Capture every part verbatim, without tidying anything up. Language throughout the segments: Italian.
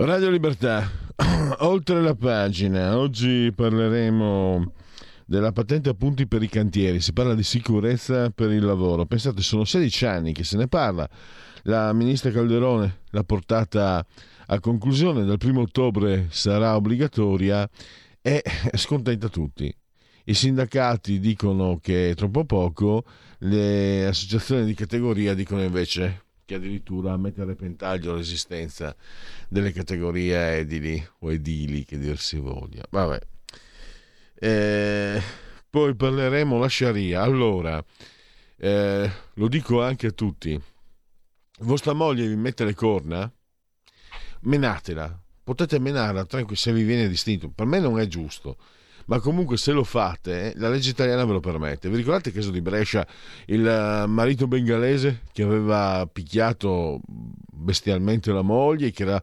Radio Libertà, oltre la pagina. Oggi parleremo della patente a punti per i cantieri, si parla di sicurezza per il lavoro. Pensate, sono sedici anni che se ne parla, la ministra Calderone l'ha portata a conclusione, dal primo ottobre sarà obbligatoria e scontenta tutti. I sindacati dicono che è troppo poco, le associazioni di categoria dicono invece che addirittura mette a repentaglio l'esistenza delle categorie edili o edili, che dir si voglia. Vabbè. Eh, poi parleremo la Sharia. Allora, eh, lo dico anche a tutti. Vostra moglie vi mette le corna? Menatela. Potete menarla se vi viene distinto. Per me non è giusto. Ma comunque se lo fate, la legge italiana ve lo permette. Vi ricordate il caso di Brescia, il marito bengalese che aveva picchiato bestialmente la moglie, che era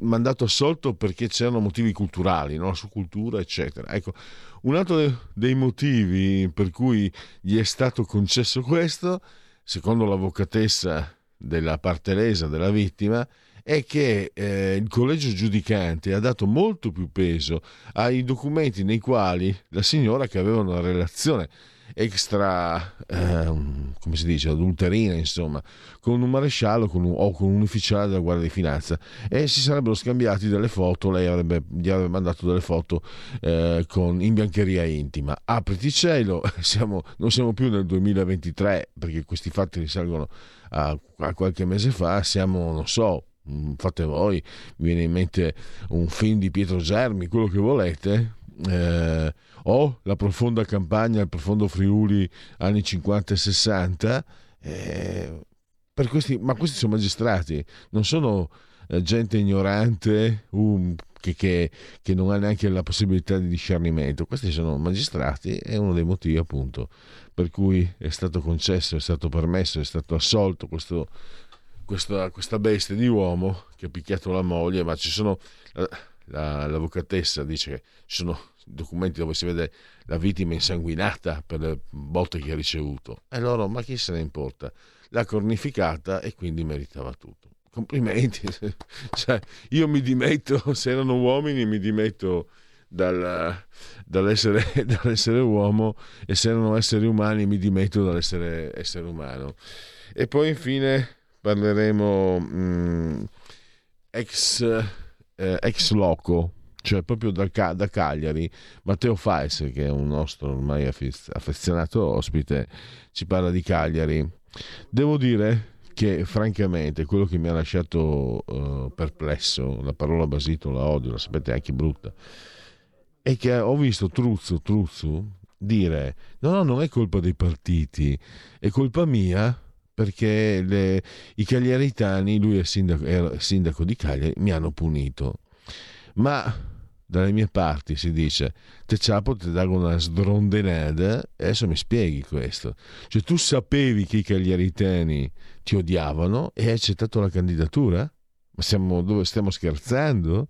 mandato assolto perché c'erano motivi culturali, no? La sua cultura, eccetera. Ecco, un altro dei motivi per cui gli è stato concesso questo, secondo l'avvocatessa della parte lesa, della vittima, è che eh, il collegio giudicante ha dato molto più peso ai documenti nei quali la signora, che aveva una relazione extra, eh, come si dice, adulterina, insomma, con un maresciallo con un, o con un ufficiale della Guardia di Finanza, e si sarebbero scambiati delle foto, lei avrebbe, gli avrebbe mandato delle foto eh, con, in biancheria intima. Apriti cielo, siamo, non siamo più nel duemilaventitré, perché questi fatti risalgono a, a qualche mese fa, siamo, non so, fate voi, mi viene in mente un film di Pietro Germi, quello che volete, eh, o la profonda campagna, il profondo Friuli anni cinquanta e sessanta, eh, per questi, ma questi sono magistrati, non sono eh, gente ignorante um, che, che, che non ha neanche la possibilità di discernimento. Questi sono magistrati, è uno dei motivi appunto per cui è stato concesso, è stato permesso, è stato assolto questo Questa, questa bestia di uomo che ha picchiato la moglie. Ma ci sono, la, la, l'avvocatessa dice che ci sono documenti dove si vede la vittima insanguinata per le botte che ha ricevuto, e loro, ma chi se ne importa, l'ha cornificata e quindi meritava tutto. Complimenti, cioè, io mi dimetto, se erano uomini mi dimetto dal, dall'essere, dall'essere uomo, e se erano esseri umani mi dimetto dall'essere essere umano. E poi infine parleremo mh, ex, eh, ex loco, cioè proprio da, da Cagliari. Matteo Fais, che è un nostro ormai affezionato ospite, ci parla di Cagliari. Devo dire che francamente quello che mi ha lasciato eh, perplesso, la parola basito la odio, la sapete, anche brutta, è che ho visto Truzzu, Truzzu dire no, no, non è colpa dei partiti, è colpa mia, perché le, i cagliaritani, lui è sindaco, era sindaco di Cagliari, mi hanno punito. Ma dalle mie parti si dice te ciapo te dago una sdrondenada, e adesso mi spieghi questo, cioè tu sapevi che i cagliaritani ti odiavano e hai accettato la candidatura? Ma siamo, dove stiamo scherzando?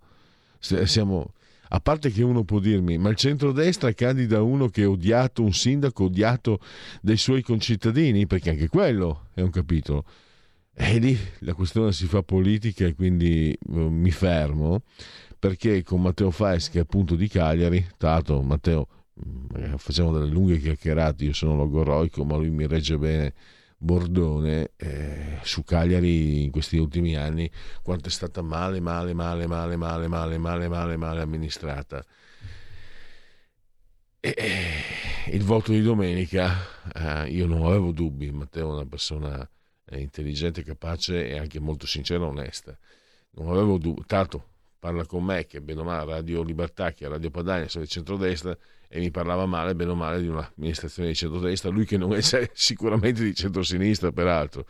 Siamo, a parte che uno può dirmi, ma il centrodestra candida uno che è odiato, un sindaco odiato dai suoi concittadini, perché anche quello è un capitolo, e lì la questione si fa politica, e quindi mi fermo, perché con Matteo Fais, che è appunto di Cagliari, tanto Matteo, facciamo delle lunghe chiacchierate, io sono logoroico ma lui mi regge bene, Bordone, eh, su Cagliari in questi ultimi anni quanto è stata male male male male male male male male male amministrata, e, e, il voto di domenica, eh, io non avevo dubbi, Matteo è una persona intelligente, capace e anche molto sincera e onesta, non avevo dubbi, tanto parla con me, che bene o male Radio Libertà, che è Radio Padania, sono di centrodestra, e mi parlava male, bene o male, di un'amministrazione di centrodestra, lui che non è sicuramente di centrosinistra peraltro,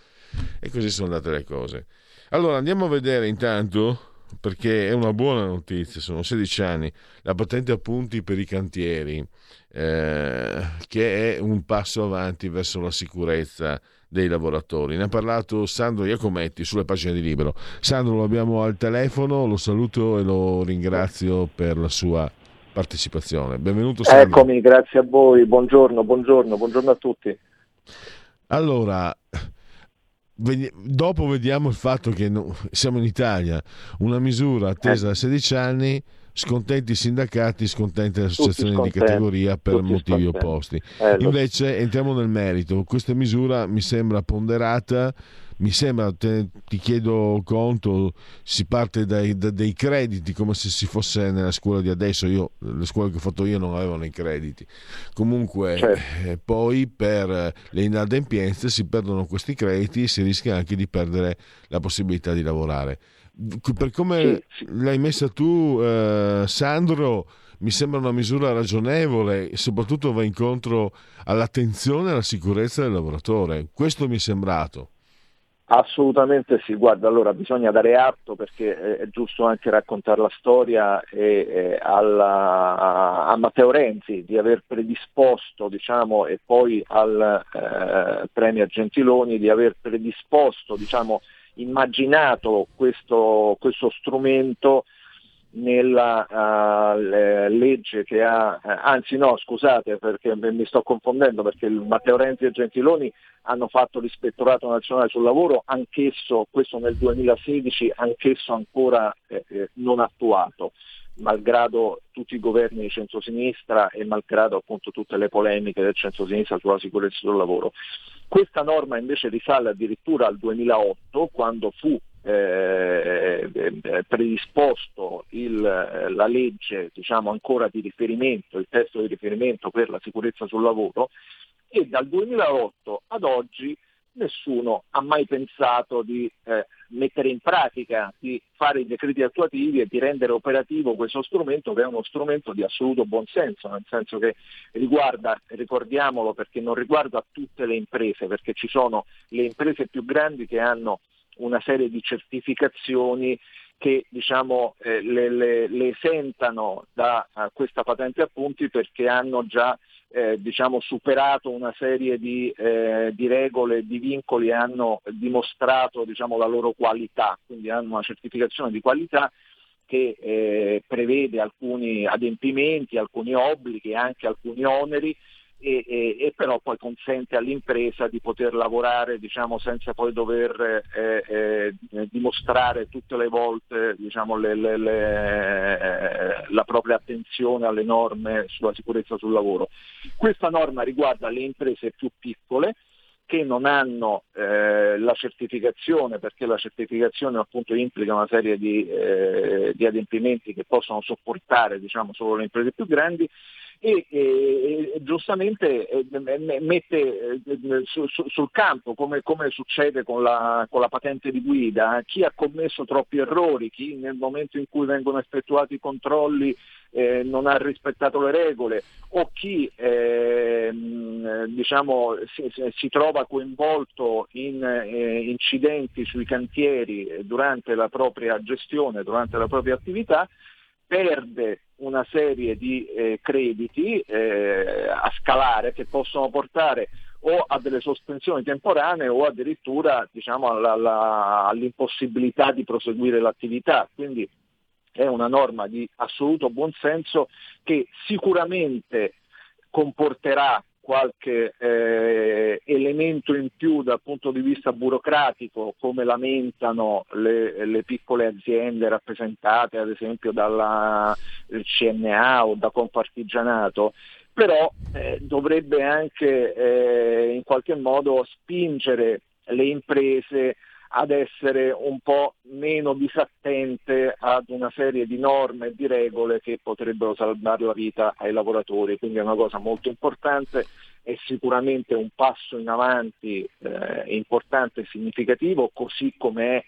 e così sono andate le cose. Allora andiamo a vedere intanto, perché è una buona notizia, sono sedici anni, la patente a punti per i cantieri, eh, che è un passo avanti verso la sicurezza dei lavoratori. Ne ha parlato Sandro Iacometti sulle pagine di Libero. Sandro lo abbiamo al telefono, lo saluto e lo ringrazio per la sua partecipazione. Benvenuto Sandro. Eccomi, grazie a voi, buongiorno, buongiorno, buongiorno a tutti. Allora, dopo vediamo il fatto che siamo in Italia, una misura attesa da sedici anni, scontenti i sindacati, scontente le associazioni di categoria per motivi scontenti. opposti. Eh, Invece entriamo nel merito. Questa misura mi sembra ponderata, mi sembra, te, ti chiedo conto, si parte dai, da, dei crediti, come se si fosse nella scuola di adesso. Io, le scuole che ho fatto io non avevano i crediti. Comunque certo. eh, poi per le inadempienze si perdono questi crediti e si rischia anche di perdere la possibilità di lavorare. Per come l'hai messa tu, eh, Sandro, mi sembra una misura ragionevole e soprattutto va incontro all'attenzione e alla sicurezza del lavoratore. Questo mi è sembrato. Assolutamente sì, guarda, allora bisogna dare atto, perché è giusto anche raccontare la storia e, e alla, a Matteo Renzi di aver predisposto, diciamo, e poi al eh, Premier Gentiloni di aver predisposto, diciamo, immaginato questo, questo strumento nella uh, legge che ha, anzi no scusate perché mi sto confondendo, perché Matteo Renzi e Gentiloni hanno fatto l'Ispettorato Nazionale sul Lavoro, anch'esso, questo nel duemilasedici, anch'esso ancora eh, non attuato, malgrado tutti i governi di centrosinistra e malgrado appunto tutte le polemiche del centrosinistra sulla sicurezza sul lavoro. Questa norma invece risale addirittura al duemilaotto, quando fu eh, predisposto il, la legge, diciamo, ancora di riferimento, il testo di riferimento per la sicurezza sul lavoro, e dal duemilaotto ad oggi nessuno ha mai pensato di eh, mettere in pratica, di fare i decreti attuativi e di rendere operativo questo strumento, che è uno strumento di assoluto buonsenso, nel senso che riguarda, ricordiamolo perché non riguarda tutte le imprese, perché ci sono le imprese più grandi che hanno una serie di certificazioni che, diciamo, eh, le, le, le esentano da questa patente a punti, perché hanno già Eh, diciamo superato una serie di, eh, di regole, di vincoli, hanno dimostrato, diciamo, la loro qualità, quindi hanno una certificazione di qualità che eh, prevede alcuni adempimenti, alcuni obblighi, anche alcuni oneri, e, e, e però poi consente all'impresa di poter lavorare, diciamo, senza poi dover eh, eh, dimostrare tutte le volte, diciamo, le, le, le, la propria attenzione alle norme sulla sicurezza sul lavoro. Questa norma riguarda le imprese più piccole, che non hanno eh, la certificazione, perché la certificazione appunto implica una serie di, eh, di adempimenti che possono sopportare, diciamo, solo le imprese più grandi. E, e, e giustamente e, mette su, su, sul campo, come, come succede con la, con la patente di guida, chi ha commesso troppi errori, chi nel momento in cui vengono effettuati i controlli eh, non ha rispettato le regole, o chi eh, diciamo si, si trova coinvolto in eh, incidenti sui cantieri durante la propria gestione, durante la propria attività, perde una serie di eh, crediti eh, a scalare, che possono portare o a delle sospensioni temporanee o addirittura, diciamo, alla, alla, all'impossibilità di proseguire l'attività. Quindi è una norma di assoluto buonsenso, che sicuramente comporterà qualche eh, elemento in più dal punto di vista burocratico, come lamentano le, le piccole aziende rappresentate ad esempio dalla C N A o da Confartigianato, però eh, dovrebbe anche eh, in qualche modo spingere le imprese ad essere un po' meno disattente ad una serie di norme e di regole che potrebbero salvare la vita ai lavoratori. Quindi è una cosa molto importante, è sicuramente un passo in avanti eh, importante e significativo, così come è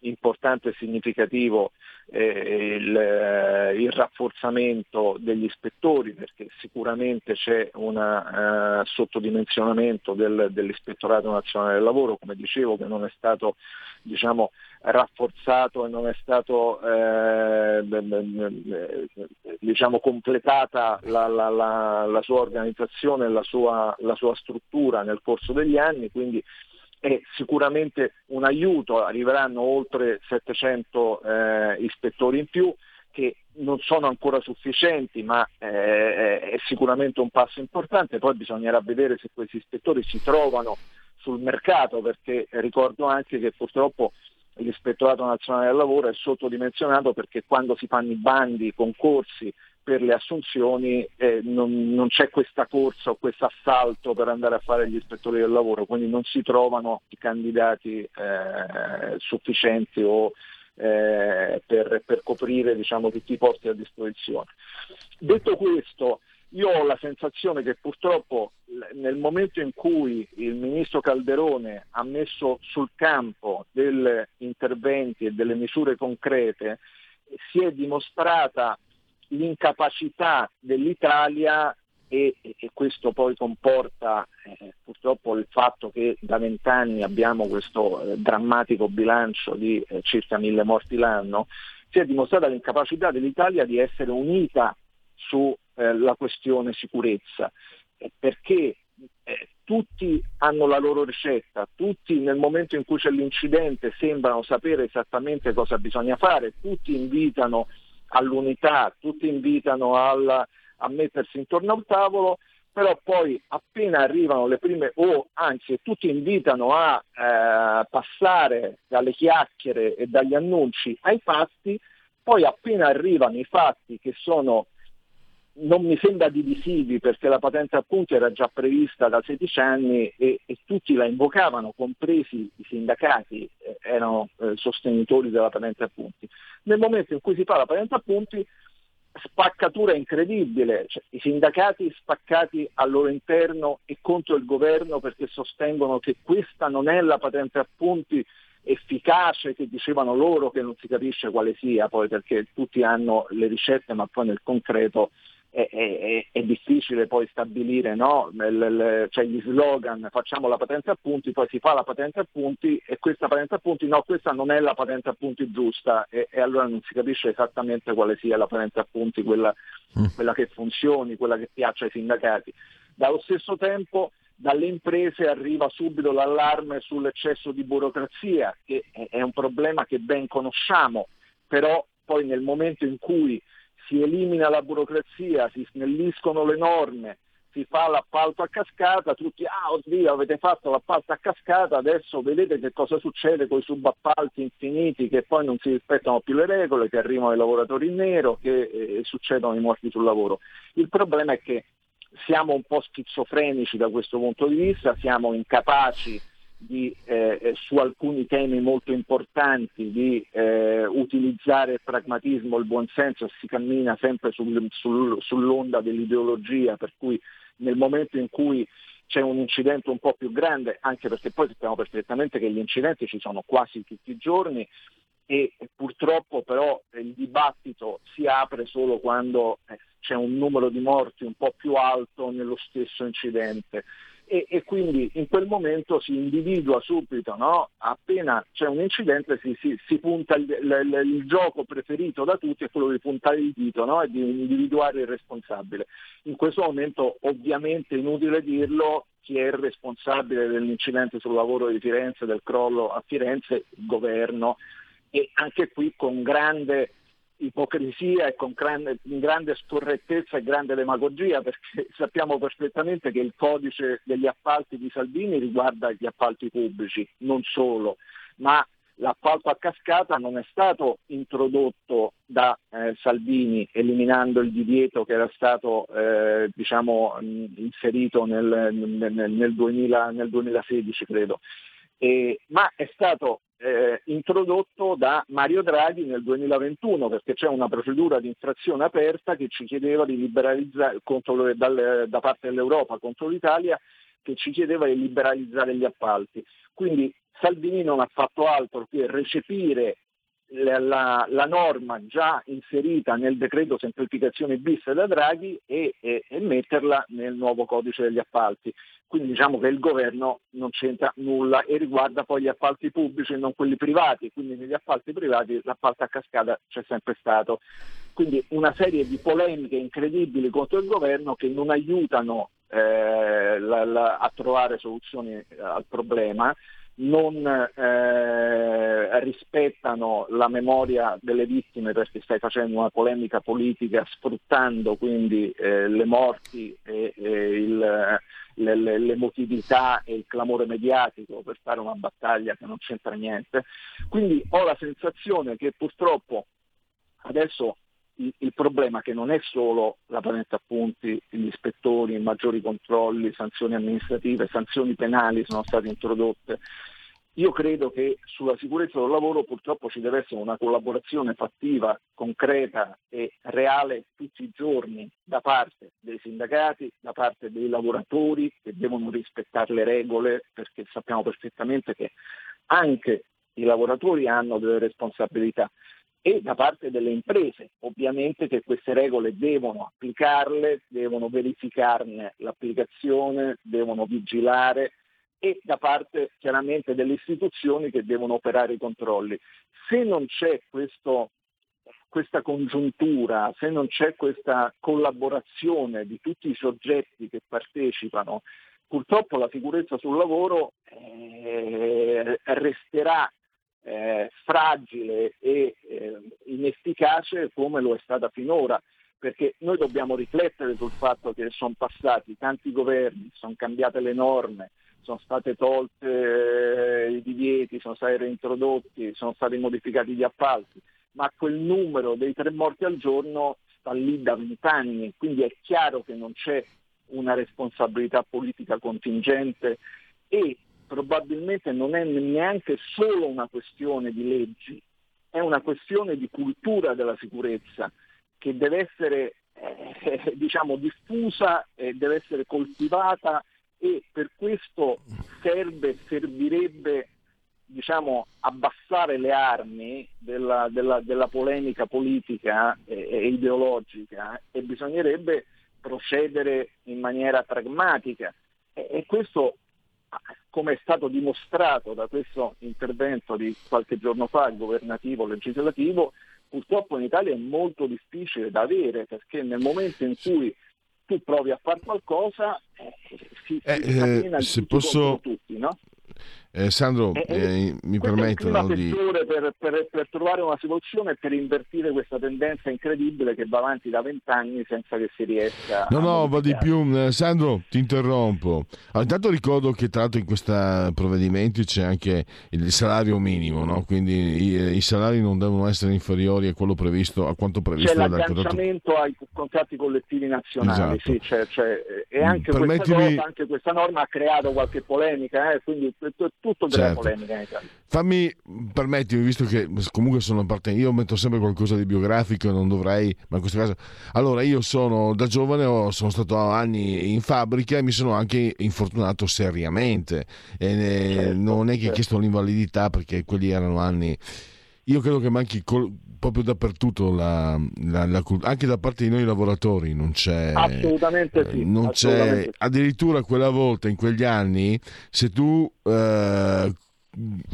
importante e significativo eh, il, il rafforzamento degli ispettori, perché sicuramente c'è un eh, sottodimensionamento del, dell'Ispettorato Nazionale del Lavoro, come dicevo, che non è stato, diciamo, rafforzato e non è stato eh, diciamo completata la, la, la, la sua organizzazione, la sua, la sua struttura nel corso degli anni, quindi è sicuramente un aiuto. Arriveranno oltre settecento eh, ispettori in più, che non sono ancora sufficienti, ma eh, è sicuramente un passo importante. Poi bisognerà vedere se questi ispettori si trovano sul mercato, perché ricordo anche che purtroppo l'Ispettorato Nazionale del Lavoro è sottodimensionato, perché quando si fanno i bandi, i concorsi per le assunzioni, eh, non, non c'è questa corsa o questo assalto per andare a fare gli ispettori del lavoro, quindi non si trovano i candidati eh, sufficienti o eh, per, per coprire, diciamo, tutti i posti a disposizione. Detto questo, io ho la sensazione che purtroppo nel momento in cui il ministro Calderone ha messo sul campo degli interventi e delle misure concrete, si è dimostrata l'incapacità dell'Italia, e, e questo poi comporta eh, purtroppo il fatto che da vent'anni abbiamo questo eh, drammatico bilancio di eh, circa mille morti l'anno. Si è dimostrata l'incapacità dell'Italia di essere unita su eh, la questione sicurezza, eh, perché eh, tutti hanno la loro ricetta, tutti nel momento in cui c'è l'incidente sembrano sapere esattamente cosa bisogna fare, tutti invitano all'unità, tutti invitano alla, a mettersi intorno a un tavolo, però poi appena arrivano le prime, o anzi tutti invitano a eh, passare dalle chiacchiere e dagli annunci ai fatti, poi appena arrivano i fatti, che sono, non mi sembra divisivi, perché la patente a punti era già prevista da sedici anni e, e tutti la invocavano, compresi i sindacati, eh, erano eh, sostenitori della patente a punti. Nel momento in cui si fa la patente a punti, spaccatura incredibile, cioè, i sindacati spaccati al loro interno e contro il governo, perché sostengono che questa non è la patente a punti efficace, che dicevano loro, che non si capisce quale sia poi, perché tutti hanno le ricette, ma poi nel concreto È, è, è difficile poi stabilire, no? C'è cioè gli slogan, facciamo la patente a punti, poi si fa la patente a punti e questa patente a punti, no, questa non è la patente a punti giusta, e, e allora non si capisce esattamente quale sia la patente a punti, quella, quella che funzioni, quella che piaccia ai sindacati. Dallo stesso tempo dalle imprese arriva subito l'allarme sull'eccesso di burocrazia, che è, è un problema che ben conosciamo, però poi nel momento in cui si elimina la burocrazia, si snelliscono le norme, si fa l'appalto a cascata, tutti, ah oddio, avete fatto l'appalto a cascata, adesso vedete che cosa succede con i subappalti infiniti, che poi non si rispettano più le regole, che arrivano i lavoratori in nero, che eh, succedono i morti sul lavoro. Il problema è che siamo un po' schizofrenici da questo punto di vista, siamo incapaci di eh, su alcuni temi molto importanti di eh, utilizzare il pragmatismo, il buonsenso. Si cammina sempre sul, sul, sull'onda dell'ideologia, per cui nel momento in cui c'è un incidente un po' più grande, anche perché poi sappiamo perfettamente che gli incidenti ci sono quasi tutti i giorni, e purtroppo però il dibattito si apre solo quando eh, c'è un numero di morti un po' più alto nello stesso incidente. E, e quindi in quel momento si individua subito, no? Appena c'è un incidente si, si, si punta il, il, il gioco preferito da tutti, è quello di puntare il dito, no? E di individuare il responsabile. In questo momento, ovviamente, inutile dirlo, chi è il responsabile dell'incidente sul lavoro di Firenze, del crollo a Firenze? Il governo. E anche qui con grande ipocrisia e con grande, grande scorrettezza e grande demagogia, perché sappiamo perfettamente che il codice degli appalti di Salvini riguarda gli appalti pubblici, non solo, ma l'appalto a cascata non è stato introdotto da eh, Salvini, eliminando il divieto che era stato eh, diciamo inserito nel, nel, nel, duemila, nel duemilasedici, credo. Eh, ma è stato eh, introdotto da Mario Draghi nel duemilaventuno, perché c'è una procedura di infrazione aperta che ci chiedeva di liberalizzare contro, dal, da parte dell'Europa contro l'Italia, che ci chiedeva di liberalizzare gli appalti. Quindi Salvini non ha fatto altro che recepire la, la norma già inserita nel decreto semplificazione bis da Draghi e, e, e metterla nel nuovo codice degli appalti. Quindi diciamo che il governo non c'entra nulla e riguarda poi gli appalti pubblici e non quelli privati, quindi negli appalti privati l'appalto a cascata c'è sempre stato. Quindi una serie di polemiche incredibili contro il governo che non aiutano eh, la, la, a trovare soluzioni al problema, non eh, rispettano la memoria delle vittime, perché stai facendo una polemica politica sfruttando quindi eh, le morti e, e il, le, le, l'emotività e il clamore mediatico per fare una battaglia che non c'entra niente. Quindi ho la sensazione che purtroppo adesso il, il problema che non è solo la parente appunti, gli ispettori, maggiori controlli, sanzioni amministrative, sanzioni penali sono state introdotte. Io credo che sulla sicurezza del lavoro purtroppo ci deve essere una collaborazione fattiva, concreta e reale tutti i giorni da parte dei sindacati, da parte dei lavoratori che devono rispettare le regole, perché sappiamo perfettamente che anche i lavoratori hanno delle responsabilità, e da parte delle imprese, ovviamente, che queste regole devono applicarle, devono verificarne l'applicazione, devono vigilare, e da parte chiaramente delle istituzioni che devono operare i controlli. Se non c'è questo, questa congiuntura, se non c'è questa collaborazione di tutti i soggetti che partecipano, purtroppo la sicurezza sul lavoro eh, resterà Eh, fragile e eh, inefficace come lo è stata finora, perché noi dobbiamo riflettere sul fatto che sono passati tanti governi, sono cambiate le norme, sono state tolte eh, i divieti, sono stati reintrodotti, sono stati modificati gli appalti, ma quel numero dei tre morti al giorno sta lì da vent'anni, quindi è chiaro che non c'è una responsabilità politica contingente e probabilmente non è neanche solo una questione di leggi, è una questione di cultura della sicurezza che deve essere eh, diciamo diffusa, eh, deve essere coltivata, e per questo serve, servirebbe diciamo abbassare le armi della, della, della polemica politica e, e ideologica, e bisognerebbe procedere in maniera pragmatica, e, e questo, come è stato dimostrato da questo intervento di qualche giorno fa, governativo, legislativo, purtroppo in Italia è molto difficile da avere, perché nel momento in cui tu provi a fare qualcosa eh, si, eh, si eh, se posso tutti, no? eh, Sandro, eh, eh, mi permetto no, di... per, per, per trovare una soluzione, per invertire questa tendenza incredibile che va avanti da vent'anni senza che si riesca no a no va di più. Sandro, ti interrompo. Allora, intanto ricordo che tra l'altro in questo provvedimento c'è anche il salario minimo, no? Quindi i, i salari non devono essere inferiori a quello previsto, a quanto previsto dal contratto. C'è l'agganciamento ai contratti collettivi nazionali, esatto. Sì, c'è, c'è, e anche, Permettimi... questa norma, anche questa norma ha creato qualche polemica, eh? Quindi tutto della certo. polemica. Fammi, permettimi, visto che comunque sono parte, io metto sempre qualcosa di biografico e non dovrei, ma in questo caso, allora io sono da giovane, ho, sono stato anni in fabbrica e mi sono anche infortunato seriamente, e ne, certo, non è che certo. ho chiesto l'invalidità, perché quelli erano anni. Io credo che manchi col, proprio dappertutto la, la, la anche da parte di noi lavoratori non c'è assolutamente sì, non assolutamente c'è sì. Addirittura quella volta, in quegli anni, se tu eh,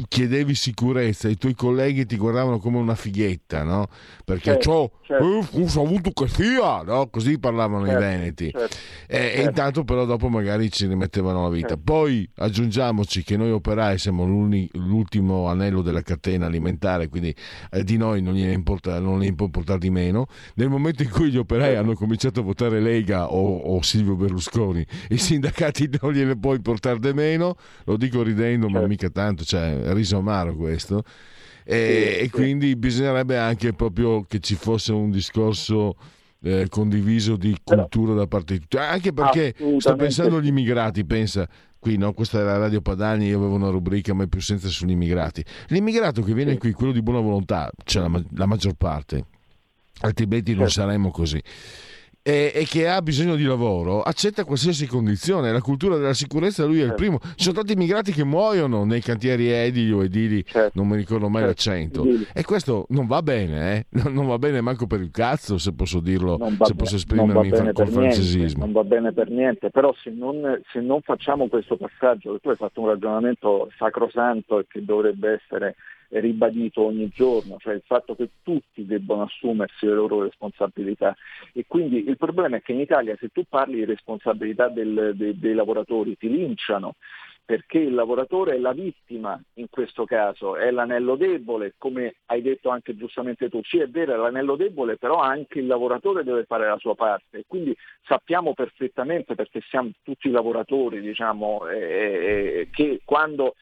chiedevi sicurezza, i tuoi colleghi ti guardavano come una fighetta, no? Perché certo, ciò certo. Eh, saputo che sia, no? Così parlavano certo, i veneti certo, eh, certo. E intanto però dopo magari ci rimettevano la vita certo. Poi aggiungiamoci che noi operai siamo l'ultimo anello della catena alimentare, quindi eh, di noi non gliene importa, non gliene può importare di meno. Nel momento in cui gli operai certo. hanno cominciato a votare Lega o, o Silvio Berlusconi, i sindacati non gliene può importare di meno, lo dico ridendo certo. ma mica tanto, cioè riso amaro questo, e, sì, e sì. quindi bisognerebbe anche proprio che ci fosse un discorso eh, condiviso di cultura da parte di tutti, anche perché sto pensando agli immigrati, pensa qui, no? Questa era Radio Padani, io avevo una rubrica mai più senza sugli immigrati. L'immigrato che viene sì. qui, quello di buona volontà, cioè la, la maggior parte, altrimenti sì. non saremmo così. e, e che ha bisogno di lavoro accetta qualsiasi condizione. La cultura della sicurezza, lui è certo. il primo. Ci sono tanti immigrati che muoiono nei cantieri edili o edili, certo. non mi ricordo mai certo. l'accento. Edili. E questo non va bene, eh? non va bene manco per il cazzo, se posso dirlo, se posso esprimermi fran- con francesismo. Non va bene per niente, però se non, se non facciamo questo passaggio, che tu hai fatto un ragionamento sacrosanto e che dovrebbe essere ribadito ogni giorno, cioè il fatto che tutti debbano assumersi le loro responsabilità, e quindi il problema è che in Italia se tu parli di responsabilità del, de, dei lavoratori ti linciano, perché il lavoratore è la vittima in questo caso, è l'anello debole, come hai detto anche giustamente tu. Sì, è vero, è l'anello debole, però anche il lavoratore deve fare la sua parte, quindi sappiamo perfettamente, perché siamo tutti lavoratori, diciamo, eh, eh, che quando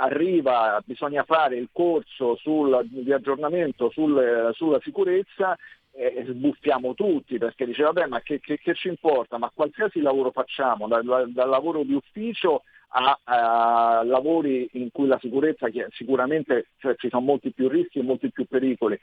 arriva, bisogna fare il corso sul, di aggiornamento sul, sulla sicurezza, eh, sbuffiamo tutti, perché dice vabbè, ma che, che, che ci importa, ma qualsiasi lavoro facciamo, dal, dal lavoro di ufficio a, a lavori in cui la sicurezza sicuramente, cioè, ci sono molti più rischi e molti più pericoli,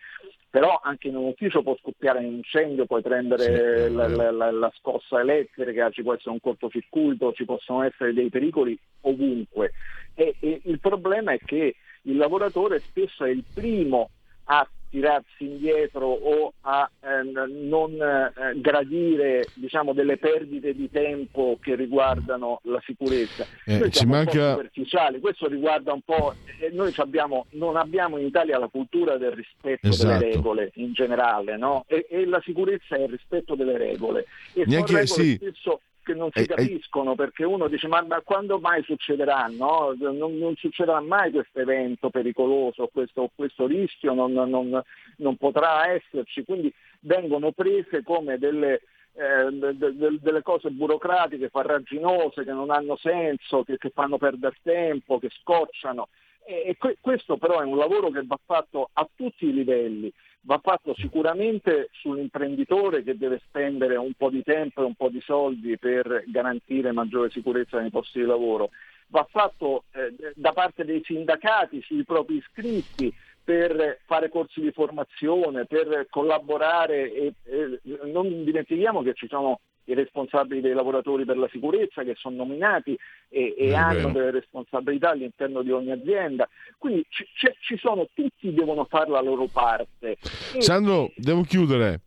però anche in un ufficio può scoppiare un incendio, puoi prendere sì, la, la, la, la scossa elettrica, ci può essere un cortocircuito, ci possono essere dei pericoli ovunque, e, e il problema è che il lavoratore spesso è il primo a tirarsi indietro o a eh, non eh, gradire, diciamo, delle perdite di tempo che riguardano la sicurezza. Eh, ci manca... superficiale, questo riguarda un po', eh, noi abbiamo, non abbiamo in Italia la cultura del rispetto esatto. delle regole in generale, no? E, e la sicurezza è il rispetto delle regole, e neanche, regole sì. spesso che non si eh, capiscono, eh, perché uno dice ma, ma quando mai succederà, no? Non, non succederà mai questo evento pericoloso, questo, questo rischio non, non, non potrà esserci, quindi vengono prese come delle, eh, de, de, delle cose burocratiche, farraginose, che non hanno senso, che, che fanno perdere tempo, che scocciano, e, e que, questo però è un lavoro che va fatto a tutti i livelli. Va fatto sicuramente sull'imprenditore, che deve spendere un po' di tempo e un po' di soldi per garantire maggiore sicurezza nei posti di lavoro, va fatto eh, da parte dei sindacati sui propri iscritti per fare corsi di formazione, per collaborare, e, e non dimentichiamo che ci sono i responsabili dei lavoratori per la sicurezza che sono nominati e, e hanno delle responsabilità all'interno di ogni azienda, quindi ci, ci, ci sono, tutti devono fare la loro parte. E... Sandro, devo chiudere,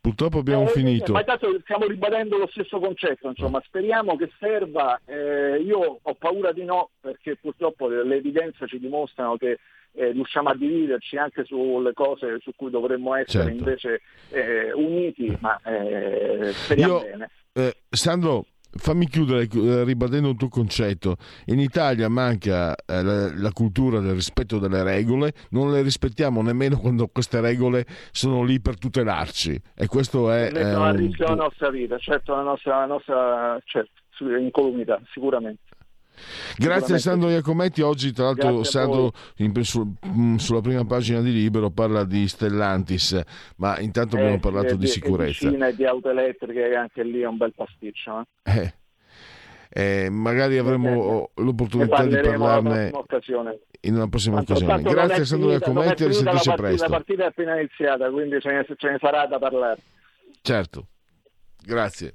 purtroppo abbiamo eh, finito. Ma intanto stiamo ribadendo lo stesso concetto, insomma, speriamo che serva, eh, io ho paura di no, perché purtroppo le, le evidenze ci dimostrano che Eh, riusciamo a dividerci anche sulle cose su cui dovremmo essere certo. invece eh, uniti, ma eh, speriamo Io, bene. Eh, Sandro, fammi chiudere eh, ribadendo un tuo concetto. In Italia manca eh, la, la cultura del rispetto delle regole, non le rispettiamo nemmeno quando queste regole sono lì per tutelarci, e questo è... è a rischio la nostra vita, certo, la nostra, la nostra certo, incolumità, sicuramente. Grazie Sandro Iacometti. Oggi tra l'altro Sandro in, su, sulla prima pagina di Libero parla di Stellantis, ma intanto eh, abbiamo parlato eh, di, di sicurezza, di Cina e di auto elettriche, anche lì è un bel pasticcio, eh? Eh, eh, magari avremo eh, l'opportunità di parlarne in una prossima tanto, occasione tanto grazie Sandro Iacometti, a risentirci presto. La partita è appena iniziata, quindi ce ne, ce ne sarà da parlare, certo. Grazie.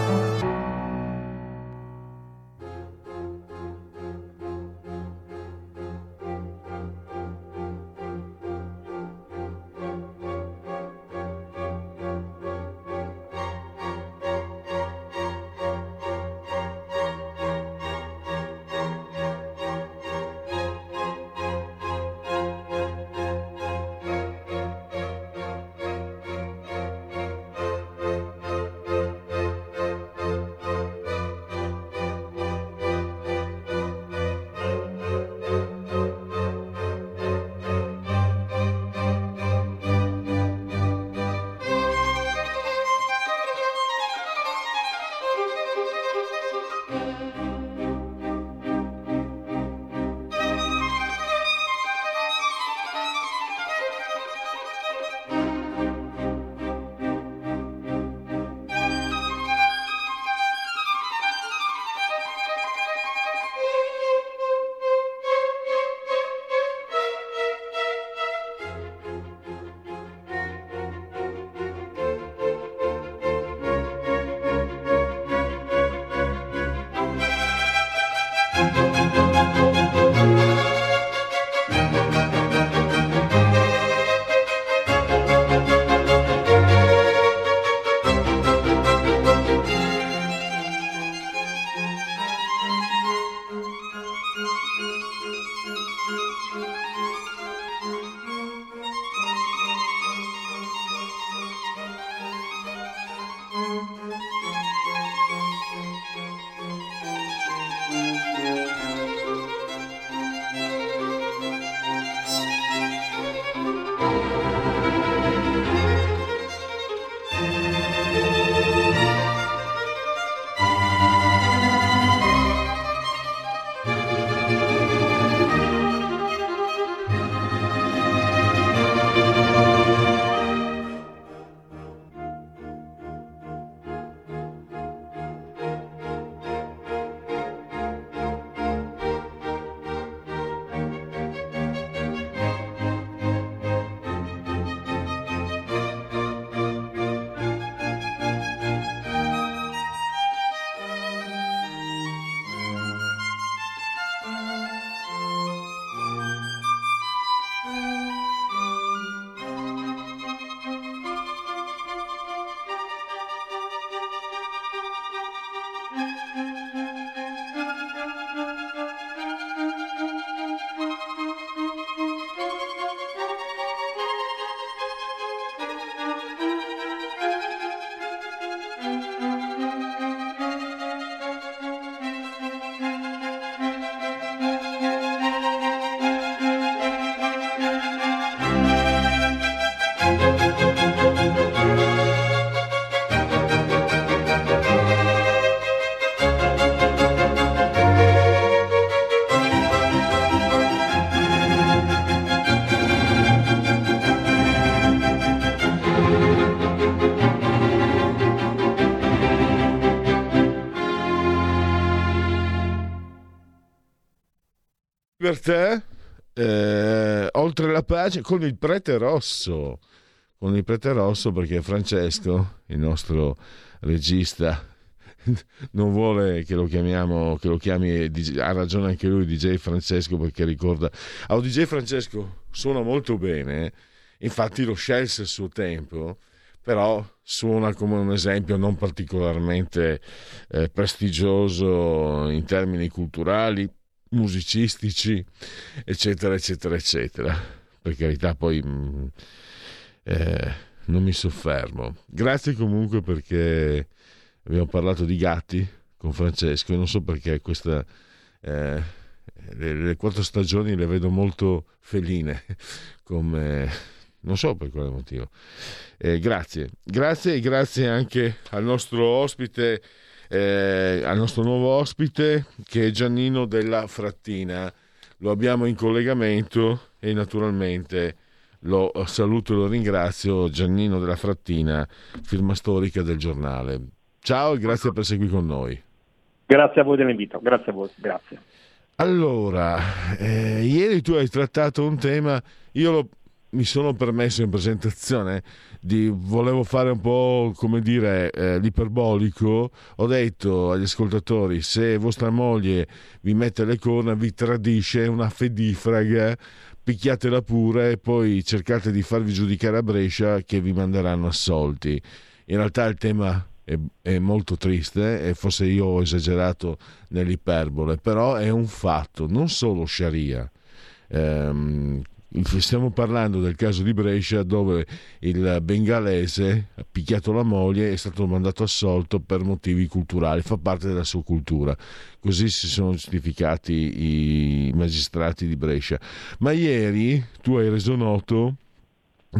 per te, eh, oltre la pagina con il prete rosso, con il prete rosso perché Francesco, il nostro regista, non vuole che lo chiamiamo, che lo chiami, ha ragione anche lui, D J Francesco, perché ricorda, ah, oh, D J Francesco suona molto bene, infatti lo scelse a suo tempo, però suona come un esempio non particolarmente eh, prestigioso in termini culturali, musicistici, eccetera eccetera eccetera. Per carità, poi mh, eh, non mi soffermo. Grazie comunque, perché abbiamo parlato di gatti con Francesco e non so perché questa eh, le, le quattro stagioni le vedo molto feline, come non so per quale motivo. Eh, grazie, grazie e grazie anche al nostro ospite, eh, al nostro nuovo ospite che è Giannino Della Frattina. Lo abbiamo in collegamento e naturalmente lo saluto e lo ringrazio. Giannino Della Frattina, firma storica del Giornale. Ciao e grazie per essere qui con noi. Grazie a voi dell'invito, grazie a voi, grazie. Allora, eh, ieri tu hai trattato un tema, io lo, mi sono permesso in presentazione di volevo fare un po', come dire, eh, l'iperbolico. Ho detto agli ascoltatori: se vostra moglie vi mette le corna, vi tradisce, è una fedifraga, picchiatela pure e poi cercate di farvi giudicare a Brescia che vi manderanno assolti. In realtà il tema è molto triste e forse io ho esagerato nell'iperbole, però è un fatto, non solo Sharia. ehm, stiamo parlando del caso di Brescia, dove il bengalese ha picchiato la moglie e è stato mandato assolto per motivi culturali, fa parte della sua cultura, così si sono giustificati i magistrati di Brescia. Ma ieri tu hai reso noto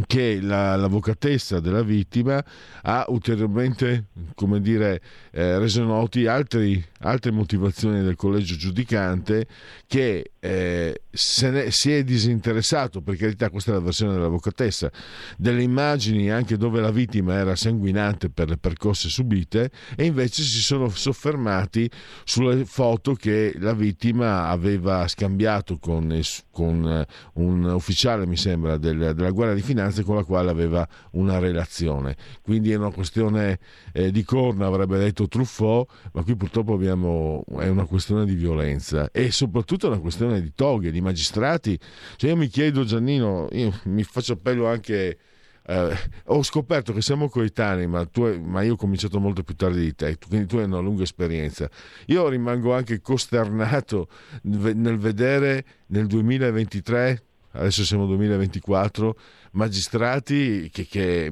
che la, l'avvocatessa della vittima ha ulteriormente, come dire, eh, reso noti altri, altre motivazioni del collegio giudicante, che eh, se ne, si è disinteressato, per carità, questa è la versione dell'avvocatessa, delle immagini anche dove la vittima era sanguinante per le percosse subite, e invece si sono soffermati sulle foto che la vittima aveva scambiato con, con un ufficiale, mi sembra, del, della Guardia di Finanza, con la quale aveva una relazione. Quindi è una questione eh, di corna, avrebbe detto Truffaut, ma qui purtroppo abbiamo, è una questione di violenza e soprattutto è una questione di toghe, di magistrati. Cioè io mi chiedo, Giannino, io mi faccio appello anche, eh, ho scoperto che siamo coetanei, ma, tu, ma io ho cominciato molto più tardi di te, quindi tu hai una lunga esperienza. Io rimango anche costernato nel vedere nel duemilaventitré, adesso siamo duemilaventiquattro, magistrati che, che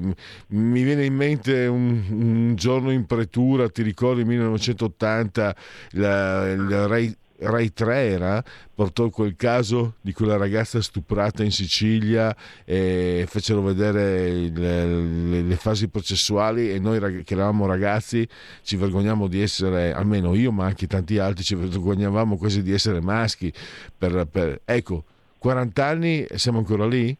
mi viene in mente un, un giorno in pretura, ti ricordi millenovecentottanta, la, il Rai, Rai tre era, portò quel caso di quella ragazza stuprata in Sicilia e fecero vedere le, le, le fasi processuali, e noi che eravamo ragazzi ci vergognavamo di essere, almeno io ma anche tanti altri, ci vergognavamo quasi di essere maschi per, per ecco, quaranta anni e siamo ancora lì?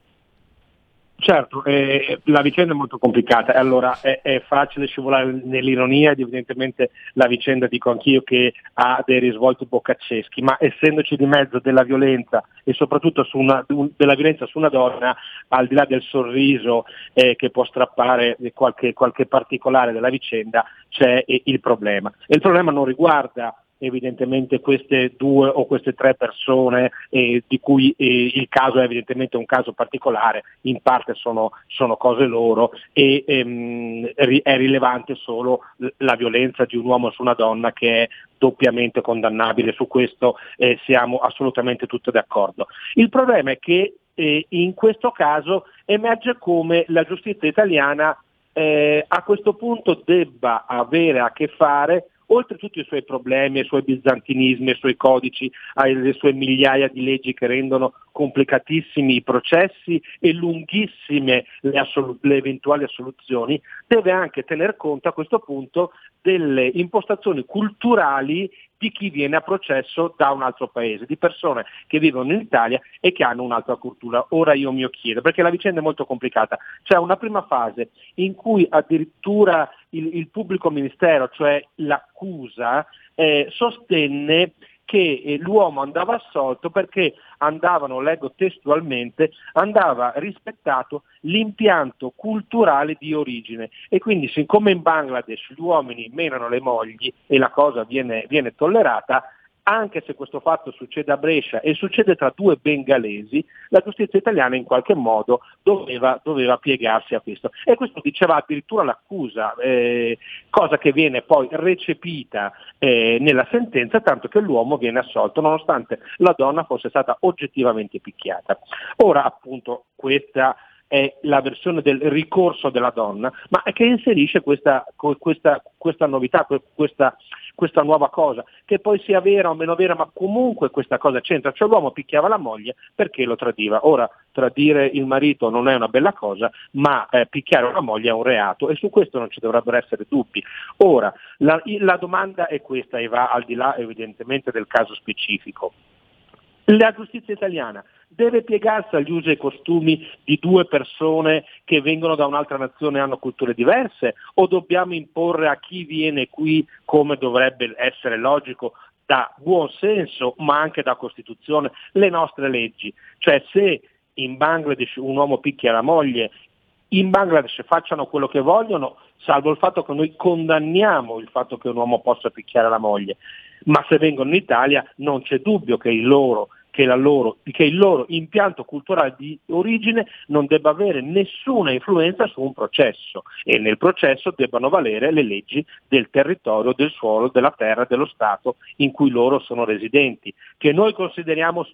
Certo, eh, la vicenda è molto complicata. Allora è, è facile scivolare nell'ironia, ed evidentemente la vicenda, dico anch'io, che ha dei risvolti boccacceschi, ma essendoci di mezzo della violenza e soprattutto su una, della violenza su una donna, al di là del sorriso eh, che può strappare qualche, qualche particolare della vicenda, c'è il problema. E il problema non riguarda evidentemente queste due o queste tre persone eh, di cui eh, il caso è evidentemente un caso particolare, in parte sono, sono cose loro, e ehm, è rilevante solo la violenza di un uomo su una donna, che è doppiamente condannabile. Su questo eh, siamo assolutamente tutti d'accordo. Il problema è che eh, in questo caso emerge come la giustizia italiana eh, a questo punto debba avere a che fare, oltre tutti i suoi problemi, i suoi bizantinismi, i suoi codici, le sue migliaia di leggi che rendono complicatissimi i processi e lunghissime le, assol- le eventuali assoluzioni, deve anche tener conto a questo punto delle impostazioni culturali di chi viene a processo da un altro paese, di persone che vivono in Italia e che hanno un'altra cultura. Ora io mi chiedo, perché la vicenda è molto complicata, c'è una prima fase in cui addirittura il, il pubblico ministero, cioè l'accusa, eh, sostenne che l'uomo andava assolto perché andavano, leggo testualmente, andava rispettato l'impianto culturale di origine, e quindi siccome in Bangladesh gli uomini menano le mogli e la cosa viene, viene tollerata, anche se questo fatto succede a Brescia e succede tra due bengalesi, la giustizia italiana in qualche modo doveva, doveva piegarsi a questo. E questo diceva addirittura l'accusa, eh, cosa che viene poi recepita eh, nella sentenza, tanto che l'uomo viene assolto nonostante la donna fosse stata oggettivamente picchiata. Ora, appunto, questa è la versione del ricorso della donna, ma è che inserisce questa, questa, questa novità, questa, questa nuova cosa, che poi sia vera o meno vera, ma comunque questa cosa c'entra, cioè l'uomo picchiava la moglie perché lo tradiva. Ora, tradire il marito non è una bella cosa, ma eh, picchiare una moglie è un reato, e su questo non ci dovrebbero essere dubbi. Ora, la, la domanda è questa, e va al di là evidentemente del caso specifico. La giustizia italiana deve piegarsi agli usi e costumi di due persone che vengono da un'altra nazione e hanno culture diverse, o dobbiamo imporre a chi viene qui, come dovrebbe essere logico, da buon senso ma anche da Costituzione, le nostre leggi? Cioè, se in Bangladesh un uomo picchia la moglie, in Bangladesh facciano quello che vogliono, salvo il fatto che noi condanniamo il fatto che un uomo possa picchiare la moglie, ma se vengono in Italia non c'è dubbio che il loro Che, la loro, che il loro impianto culturale di origine non debba avere nessuna influenza su un processo, e nel processo debbano valere le leggi del territorio, del suolo, della terra, dello Stato in cui loro sono residenti, che noi consideriamo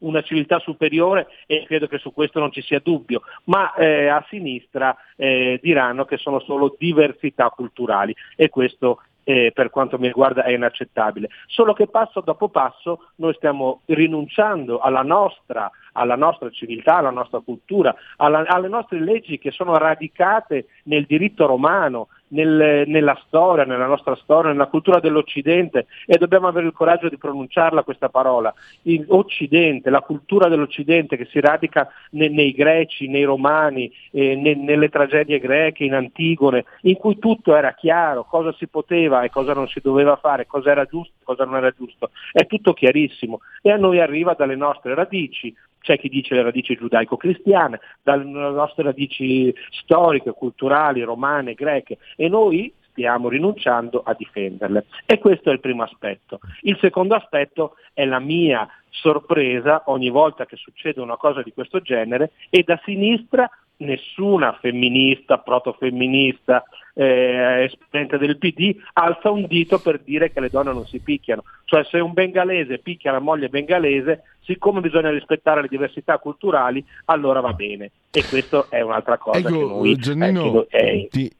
una civiltà superiore, e credo che su questo non ci sia dubbio, ma eh, a sinistra eh, diranno che sono solo diversità culturali, e questo Eh, per quanto mi riguarda è inaccettabile. Solo che passo dopo passo noi stiamo rinunciando alla nostra, alla nostra civiltà, alla nostra cultura, alla, alle nostre leggi che sono radicate nel diritto romano, nel, nella storia, nella nostra storia, nella cultura dell'Occidente, e dobbiamo avere il coraggio di pronunciarla questa parola. Il Occidente, la cultura dell'Occidente che si radica nei, nei greci, nei romani, eh, ne, nelle tragedie greche, in Antigone, in cui tutto era chiaro, cosa si poteva e cosa non si doveva fare, cosa era giusto e cosa non era giusto, è tutto chiarissimo, e a noi arriva dalle nostre radici. C'è chi dice le radici giudaico-cristiane, dalle nostre radici storiche, culturali, romane, greche, e noi stiamo rinunciando a difenderle, e questo è il primo aspetto. Il secondo aspetto è la mia sorpresa ogni volta che succede una cosa di questo genere, e da sinistra nessuna femminista, protofemminista, eh, esponente del P D alza un dito per dire che le donne non si picchiano. Cioè, se un bengalese picchia la moglie bengalese, siccome bisogna rispettare le diversità culturali, allora va bene, e questo è un'altra cosa. Ecco, che noi, Giannino, eh, che noi, eh. ti,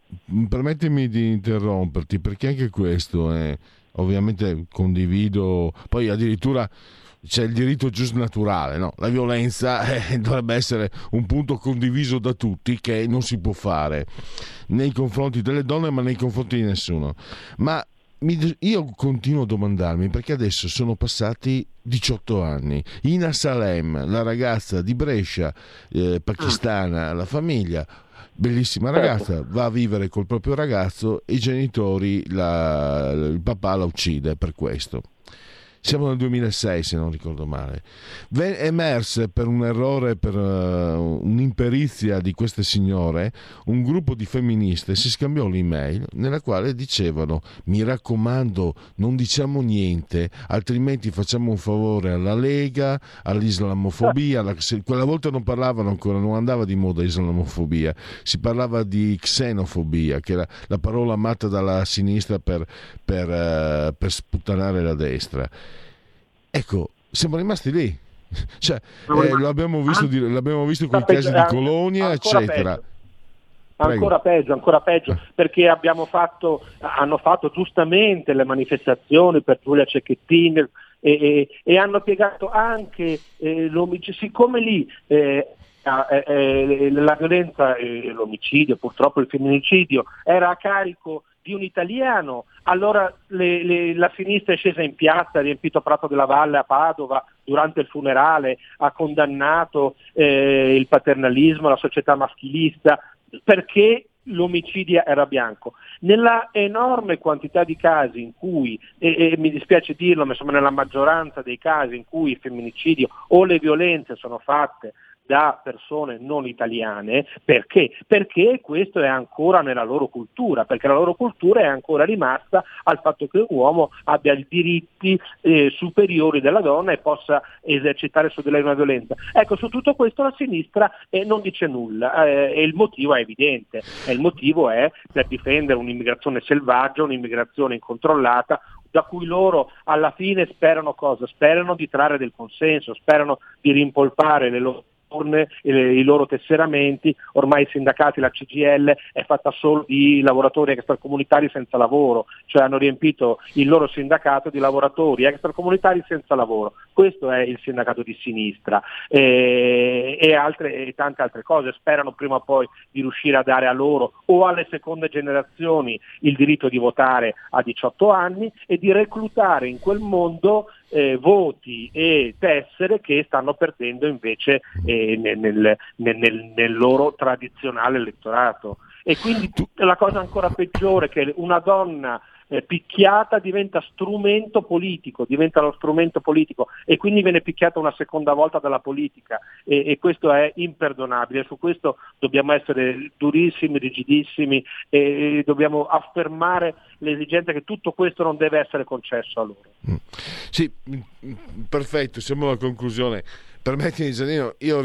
permettimi di interromperti, perché anche questo è, ovviamente condivido, poi addirittura c'è il diritto giusnaturale, no? La violenza eh, dovrebbe essere un punto condiviso da tutti, che non si può fare nei confronti delle donne, ma nei confronti di nessuno. Ma mi, io continuo a domandarmi perché adesso sono passati diciotto anni. Ina Salem, la ragazza di Brescia, eh, pakistana, la famiglia, bellissima ragazza, va a vivere col proprio ragazzo, i genitori, la, il papà la uccide per questo. Siamo nel duemilasei, se non ricordo male. Emerse per un errore, per uh, un'imperizia di queste signore, un gruppo di femministe si scambiò l'email nella quale dicevano: mi raccomando, non diciamo niente, altrimenti facciamo un favore alla Lega, all'islamofobia. Alla... Quella volta non parlavano ancora, non andava di moda islamofobia, si parlava di xenofobia, che era la parola amata dalla sinistra per, per, uh, per sputtanare la destra. Ecco, siamo rimasti lì, cioè, eh, l'abbiamo visto, di, l'abbiamo visto con i casi di Colonia, eccetera. Peggio. Ancora peggio, ancora peggio, perché abbiamo fatto, hanno fatto giustamente le manifestazioni per Giulia Cecchettini e, e, e hanno piegato anche eh, l'omicidio, siccome lì eh, la violenza, eh, l'omicidio, purtroppo il femminicidio, era a carico di un italiano, allora le, le, la sinistra è scesa in piazza, ha riempito Prato della Valle a Padova durante il funerale, ha condannato eh, il paternalismo, la società maschilista, perché l'omicidia era bianco. Nella enorme quantità di casi in cui, e, e mi dispiace dirlo, ma insomma nella maggioranza dei casi in cui il femminicidio o le violenze sono fatte da persone non italiane, perché? Perché questo è ancora nella loro cultura, perché la loro cultura è ancora rimasta al fatto che l'uomo abbia i diritti eh, superiori della donna e possa esercitare su di lei una violenza. Ecco, su tutto questo la sinistra eh, non dice nulla eh, e il motivo è evidente, e il motivo è per difendere un'immigrazione selvaggia, un'immigrazione incontrollata, da cui loro alla fine sperano cosa? Sperano di trarre del consenso, sperano di rimpolpare le loro i loro tesseramenti. Ormai i sindacati, la C G I L è fatta solo di lavoratori extracomunitari senza lavoro, cioè hanno riempito il loro sindacato di lavoratori extracomunitari senza lavoro. Questo è il sindacato di sinistra e, e, altre, e tante altre cose. Sperano prima o poi di riuscire a dare a loro o alle seconde generazioni il diritto di votare a diciotto anni e di reclutare in quel mondo Eh, voti e tessere che stanno perdendo invece eh, nel, nel, nel, nel loro tradizionale elettorato. E quindi la cosa ancora peggiore è che una donna eh, picchiata diventa strumento politico, diventa lo strumento politico e quindi viene picchiata una seconda volta dalla politica e, e questo è imperdonabile. Su questo dobbiamo essere durissimi, rigidissimi e, e dobbiamo affermare l'esigenza che tutto questo non deve essere concesso a loro. Sì, perfetto, siamo alla conclusione. Permettimi, Giannino, io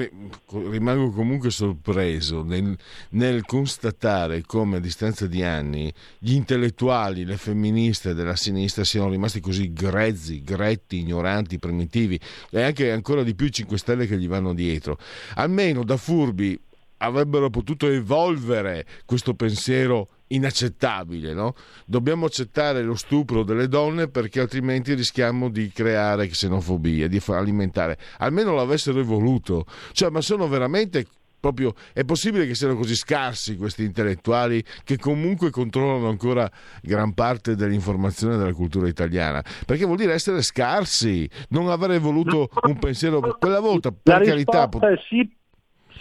rimango comunque sorpreso nel, nel constatare come a distanza di anni gli intellettuali, le femministe della sinistra siano rimasti così grezzi, gretti, ignoranti, primitivi, e anche ancora di più i cinque Stelle che gli vanno dietro. Almeno da furbi avrebbero potuto evolvere questo pensiero inaccettabile, no? Dobbiamo accettare lo stupro delle donne perché altrimenti rischiamo di creare xenofobia, di alimentare. Almeno l'avessero evoluto, cioè, ma sono veramente proprio, è possibile che siano così scarsi questi intellettuali che comunque controllano ancora gran parte dell'informazione della cultura italiana, perché vuol dire essere scarsi, non aver evoluto un pensiero. Quella volta, per carità, pot- sì.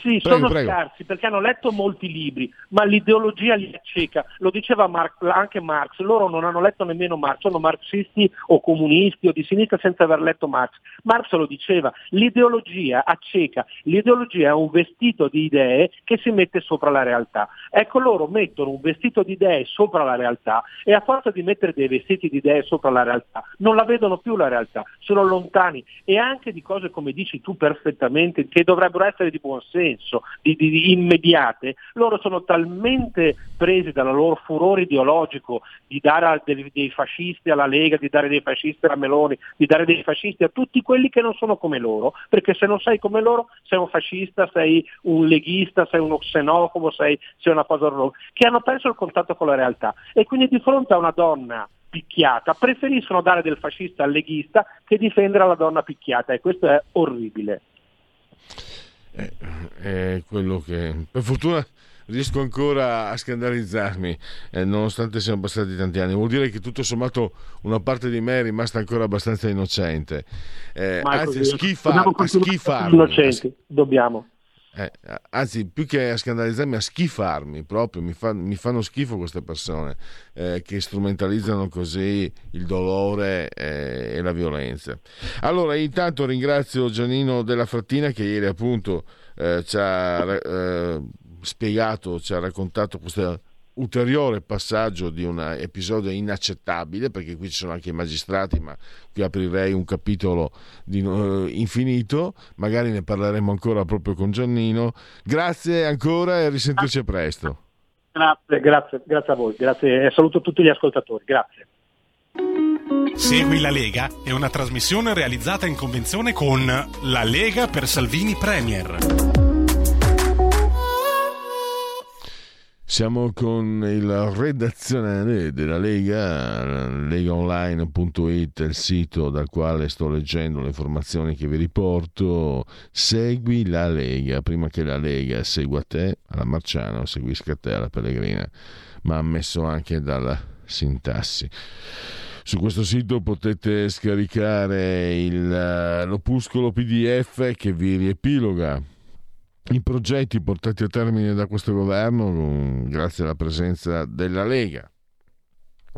Sì, prego, sono prego. Scarsi perché hanno letto molti libri, ma l'ideologia li acceca. Lo diceva Marx, anche Marx, loro non hanno letto nemmeno Marx, sono marxisti o comunisti o di sinistra senza aver letto Marx. Marx lo diceva, l'ideologia acceca, l'ideologia è un vestito di idee che si mette sopra la realtà. Ecco, loro mettono un vestito di idee sopra la realtà e a forza di mettere dei vestiti di idee sopra la realtà non la vedono più la realtà, sono lontani e anche di cose, come dici tu perfettamente, che dovrebbero essere di buon senso. Di, di, di immediate, loro sono talmente presi dalla loro furore ideologico di dare a, dei, dei fascisti alla Lega, di dare dei fascisti alla Meloni, di dare dei fascisti a tutti quelli che non sono come loro, perché se non sei come loro sei un fascista, sei un leghista, sei uno xenofobo, sei, sei una cosa orrorosa, che hanno perso il contatto con la realtà e quindi di fronte a una donna picchiata preferiscono dare del fascista al leghista che difendere la donna picchiata e questo è orribile. Eh, è quello che per fortuna riesco ancora a scandalizzarmi eh, nonostante siano passati tanti anni. Vuol dire che tutto sommato una parte di me è rimasta ancora abbastanza innocente eh, anzi a schifar- a schifarmi innocenti, a sch- dobbiamo eh, anzi più che a scandalizzarmi a schifarmi proprio, mi, fa- mi fanno schifo queste persone eh, che strumentalizzano così il dolore eh, e la violenza. Allora intanto ringrazio Giannino Della Frattina che ieri appunto eh, ci ha eh, spiegato, ci ha raccontato questa ulteriore passaggio di un episodio inaccettabile, perché qui ci sono anche i magistrati, ma qui aprirei un capitolo di, uh, infinito, magari ne parleremo ancora proprio con Giannino. Grazie ancora e risentirci presto. Grazie, grazie, grazie a voi, grazie e saluto tutti gli ascoltatori, grazie. Segui la Lega è una trasmissione realizzata in convenzione con La Lega per Salvini Premier. Siamo con il redazionale della Lega, legaonline punto it, il sito dal quale sto leggendo le informazioni che vi riporto. Segui la Lega, prima che la Lega segua te alla Marciana o seguisca te alla Pellegrina, ma ammesso anche dalla Sintassi. Su questo sito potete scaricare il, l'opuscolo P D F che vi riepiloga i progetti portati a termine da questo governo grazie alla presenza della Lega.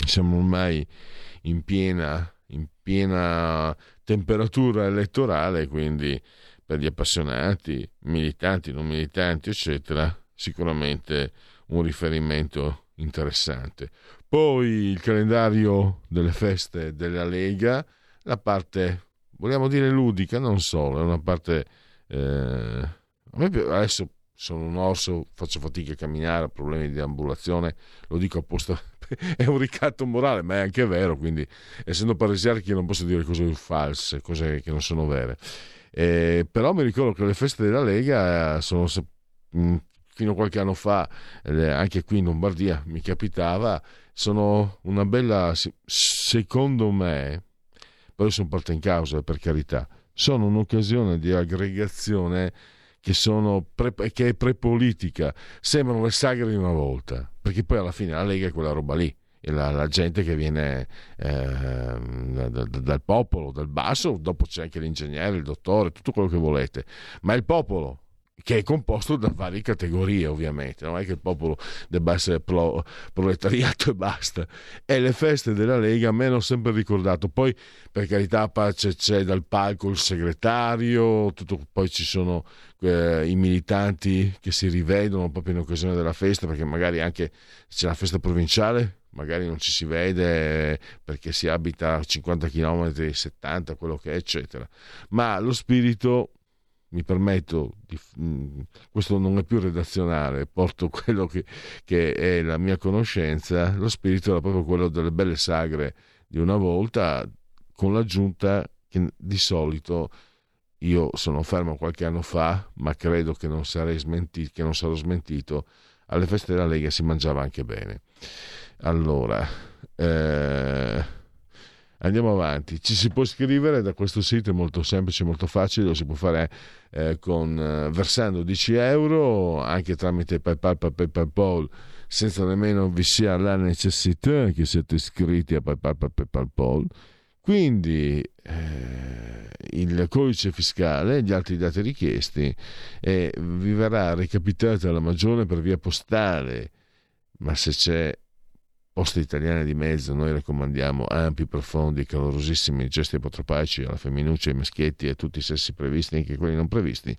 Siamo ormai in piena, in piena temperatura elettorale, quindi per gli appassionati, militanti, non militanti, eccetera, sicuramente un riferimento interessante. Poi il calendario delle feste della Lega, la parte, vogliamo dire, ludica, non solo, è una parte... Eh, a me adesso sono un orso, faccio fatica a camminare, ho problemi di ambulazione, lo dico apposta, è un ricatto morale, ma è anche vero, quindi essendo paresiarchi non posso dire cose false, cose che non sono vere. Eh, però mi ricordo che le feste della Lega sono, fino a qualche anno fa, anche qui in Lombardia mi capitava, sono una bella, secondo me, poi sono parte in causa, per carità, sono un'occasione di aggregazione che sono pre, che è prepolitica, sembrano le sagre di una volta, perché poi alla fine la Lega è quella roba lì, è la, la gente che viene eh, dal, dal popolo, dal basso, dopo c'è anche l'ingegnere, il dottore, tutto quello che volete, ma il popolo che è composto da varie categorie, ovviamente, non è che il popolo debba essere pro, proletariato e basta. E le feste della Lega me l'ho sempre ricordato. Poi, per carità, c'è, c'è dal palco il segretario, tutto, poi ci sono eh, i militanti che si rivedono proprio in occasione della festa, perché magari anche c'è la festa provinciale, magari non ci si vede perché si abita a cinquanta chilometri, settanta, quello che è, eccetera. Ma lo spirito, mi permetto, di, questo non è più redazionale, porto quello che, che è la mia conoscenza, lo spirito era proprio quello delle belle sagre di una volta, con l'aggiunta che di solito, io sono fermo qualche anno fa, ma credo che non sarei smentito, che non sarò smentito, alle feste della Lega si mangiava anche bene. Allora, eh... andiamo avanti, ci si può iscrivere da questo sito, è molto semplice, molto facile, lo si può fare eh, con eh, versando dieci euro anche tramite PayPal, PayPal, PayPal, senza nemmeno vi sia la necessità che siate iscritti a PayPal, PayPal, PayPal. Quindi eh, il codice fiscale e gli altri dati richiesti e vi verrà recapitata la maggiore per via postale, ma se c'è Poste Italiane di mezzo, noi raccomandiamo ampi, profondi, calorosissimi gesti apotropaici alla femminuccia, ai maschietti e a tutti i sessi previsti, anche quelli non previsti.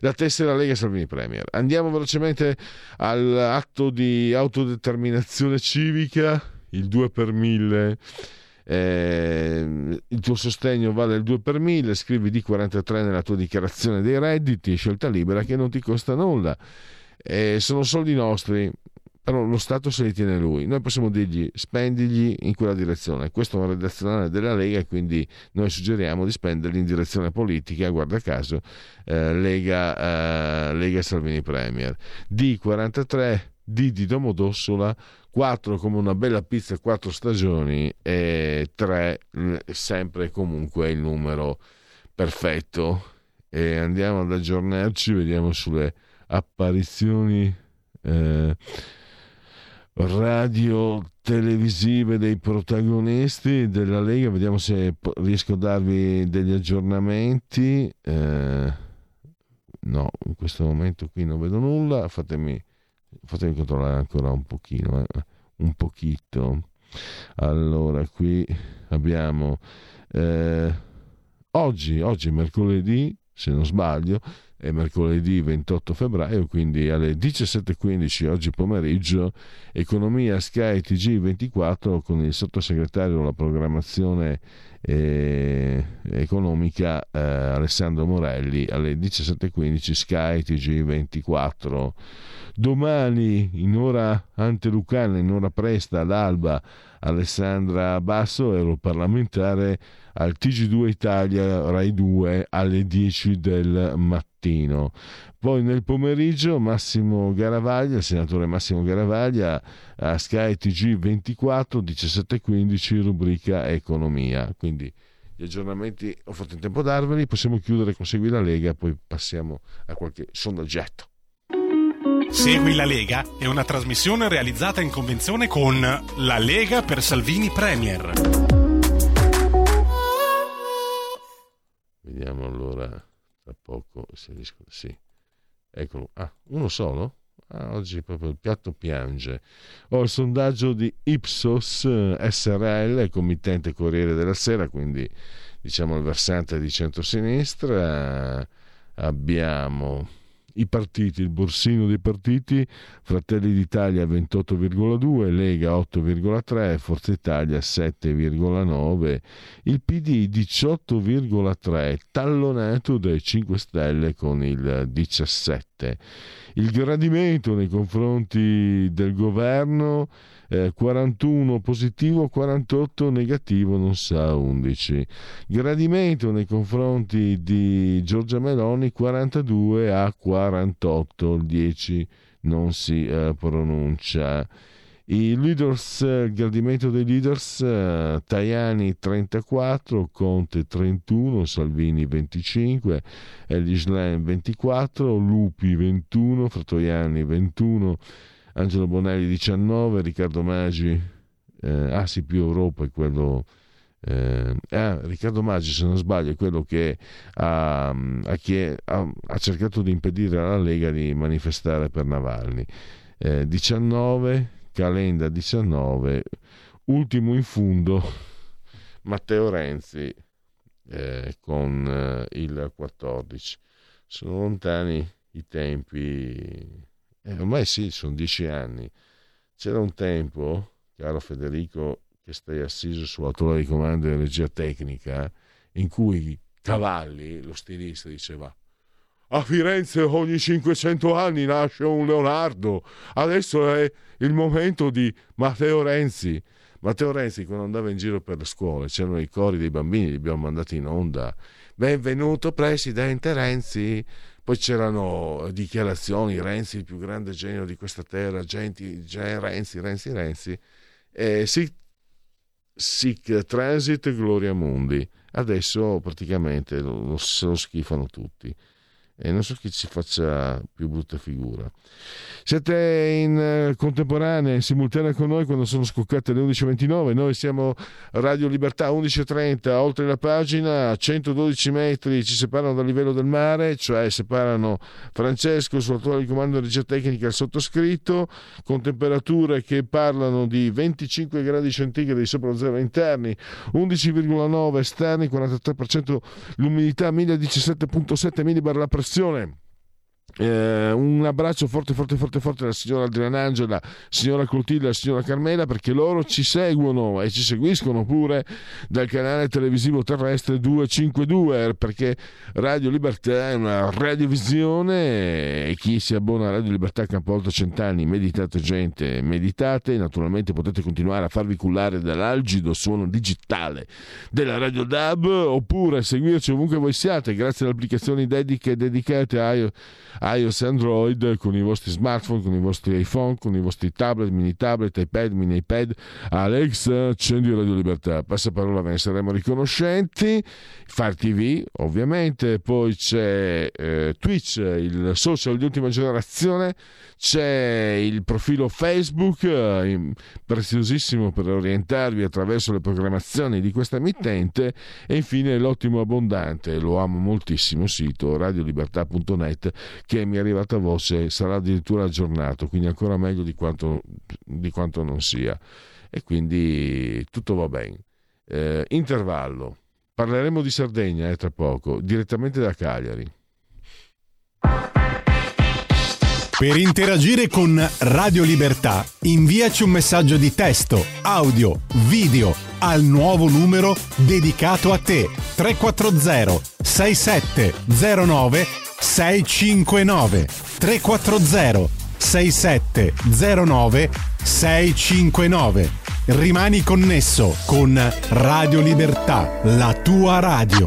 La tessera Lega Salvini Premier. Andiamo velocemente all'atto di autodeterminazione civica, il due per mille. Eh, il tuo sostegno vale il due per mille, scrivi D quarantatré nella tua dichiarazione dei redditi, scelta libera che non ti costa nulla. Eh, sono soldi nostri, però lo Stato se li tiene lui, noi possiamo dirgli spendigli in quella direzione, questo è un redazionale della Lega e quindi noi suggeriamo di spenderli in direzione politica, guarda caso eh, Lega, eh, Lega Salvini Premier. D quarantatré, D di Domodossola, quattro come una bella pizza, quattro stagioni e tre sempre e comunque il numero perfetto. E andiamo ad aggiornarci, vediamo sulle apparizioni eh, radio televisive dei protagonisti della Lega, vediamo se riesco a darvi degli aggiornamenti. Eh, no, in questo momento qui non vedo nulla, fatemi, fatemi controllare ancora un pochino, eh, un pochito. Allora, qui abbiamo eh, oggi, oggi mercoledì, se non sbaglio, è mercoledì ventotto febbraio, quindi alle diciassette e quindici oggi pomeriggio, Economia Sky T G ventiquattro con il sottosegretario alla programmazione eh, economica eh, Alessandro Morelli, alle diciassette e quindici Sky T G ventiquattro. Domani in ora antelucana, in ora presta, all'alba, Alessandra Basso, europarlamentare, al T G due Italia Rai due alle dieci del mattino. Poi nel pomeriggio Massimo Garavaglia, il senatore Massimo Garavaglia, a Sky T G ventiquattro diciassette e quindici rubrica Economia. Quindi gli aggiornamenti ho fatto in tempo a darveli, possiamo chiudere con Segui la Lega, poi passiamo a qualche sondaggetto. Segui la Lega è una trasmissione realizzata in convenzione con La Lega per Salvini Premier. Vediamo allora tra poco se riesco. Sì, Eccolo. Ah, uno solo? Ah, oggi proprio il piatto piange. Ho oh, il sondaggio di Ipsos S R L, committente Corriere della Sera, quindi diciamo il versante di centrosinistra. Abbiamo i partiti, il borsino dei partiti: Fratelli d'Italia ventotto virgola due, Lega otto virgola tre, Forza Italia sette virgola nove, il P D diciotto virgola tre, tallonato dai cinque Stelle con il diciassette. Il gradimento nei confronti del governo eh, quarantuno positivo, quarantotto negativo, non sa undici. Gradimento nei confronti di Giorgia Meloni quarantadue a quarantotto, il dieci non si eh, pronuncia. I leaders, il gradimento dei leaders, eh, Tajani trentaquattro, Conte trentuno, Salvini venticinque, Elly Schlein ventiquattro, Lupi ventuno, Fratoianni ventuno, Angelo Bonelli diciannove, Riccardo Maggi, eh, ah sì, più Europa è quello... Eh, ah, Riccardo Maggi, se non sbaglio, è quello che ha, ha, che ha, ha cercato di impedire alla Lega di manifestare per Navalny. Eh, diciannove... Calenda diciannove, ultimo in fondo Matteo Renzi eh, con eh, il quattordici. Sono lontani i tempi, eh, ormai sì, sono dieci anni. C'era un tempo, caro Federico, che stai assiso sulla torre di comando di regia tecnica, in cui Cavalli, lo stilista, diceva: a Firenze ogni cinquecento anni nasce un Leonardo, adesso è il momento di Matteo Renzi. Matteo Renzi, quando andava in giro per le scuole, c'erano i cori dei bambini, li abbiamo mandati in onda: benvenuto presidente Renzi. Poi c'erano dichiarazioni: Renzi il più grande genio di questa terra, Genti, gen, Renzi, Renzi, Renzi, eh, sic, sic transit gloria mundi. Adesso praticamente lo, se lo schifano tutti. E non so chi ci faccia più brutta figura. Siete in contemporanea, in simultanea con noi quando sono scoccate le undici e ventinove. Noi siamo Radio Libertà undici e trenta, oltre la pagina. Centododici metri ci separano dal livello del mare, cioè separano Francesco, sulla torre di comando di regia tecnica, il sottoscritto, con temperature che parlano di venticinque gradi centigradi sopra lo zero interni, undici virgola nove esterni, quarantatré per cento l'umidità, mille diciassette virgola sette millibar la pressione. Eh, un abbraccio forte forte forte forte alla signora Adrianangela, signora Clotilde, signora Carmela, perché loro ci seguono e ci seguiscono pure dal canale televisivo terrestre duecentocinquantadue, perché Radio Libertà è una radiovisione e chi si abbona a Radio Libertà campa oltre cent'anni. Meditate gente, meditate. Naturalmente potete continuare a farvi cullare dall'algido suono digitale della Radio D A B, oppure seguirci ovunque voi siate grazie alle applicazioni dediche, dedicate a iOS e Android, con i vostri smartphone, con i vostri iPhone, con i vostri tablet, mini tablet, iPad, mini iPad. Alexa, accendi Radio Libertà, passaparola, ve ne saremo riconoscenti. Fire T V ovviamente, poi c'è eh, Twitch, il social di ultima generazione, c'è il profilo Facebook, eh, preziosissimo per orientarvi attraverso le programmazioni di questa emittente, e infine l'ottimo, abbondante, lo amo moltissimo sito radio libertà punto net, che mi è arrivata voce sarà addirittura aggiornato, quindi ancora meglio di quanto, di quanto non sia, e quindi tutto va bene. Eh, intervallo, parleremo di Sardegna eh, tra poco, direttamente da Cagliari. Per interagire con Radio Libertà inviaci un messaggio di testo, audio, video al nuovo numero dedicato a te tre quattro zero sei sette zero nove sei cinque nove tre quattro zero sei sette zero nove sei cinque nove. Rimani connesso con Radio Libertà, la tua radio.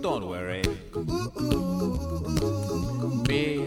Don't worry, be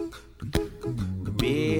be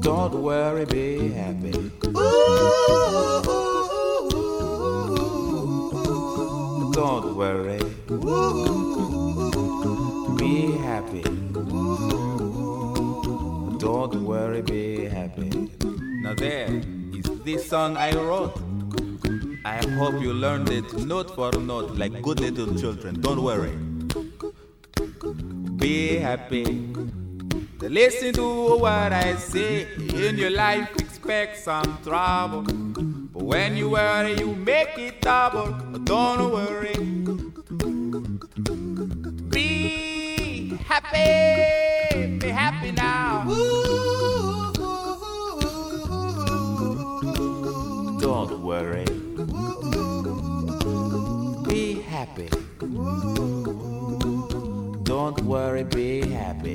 Don't worry, be happy. Don't worry, be happy. Don't worry, be happy. Now there is this song I wrote. I hope you learned it note for note like good little children. Don't worry, be happy. Listen to what I say. In your life expect some trouble, but when you worry you make it double. Don't worry, be happy, be happy now. Don't worry, be happy. Don't worry, be happy.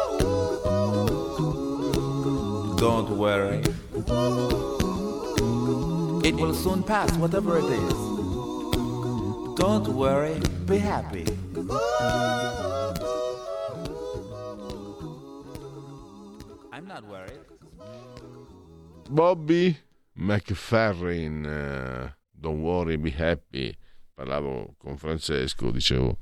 Don't worry, it will soon pass, whatever it is. Don't worry, be happy. I'm not worried. Bobby McFerrin, uh, Don't worry, be happy. Parlavo con Francesco, dicevo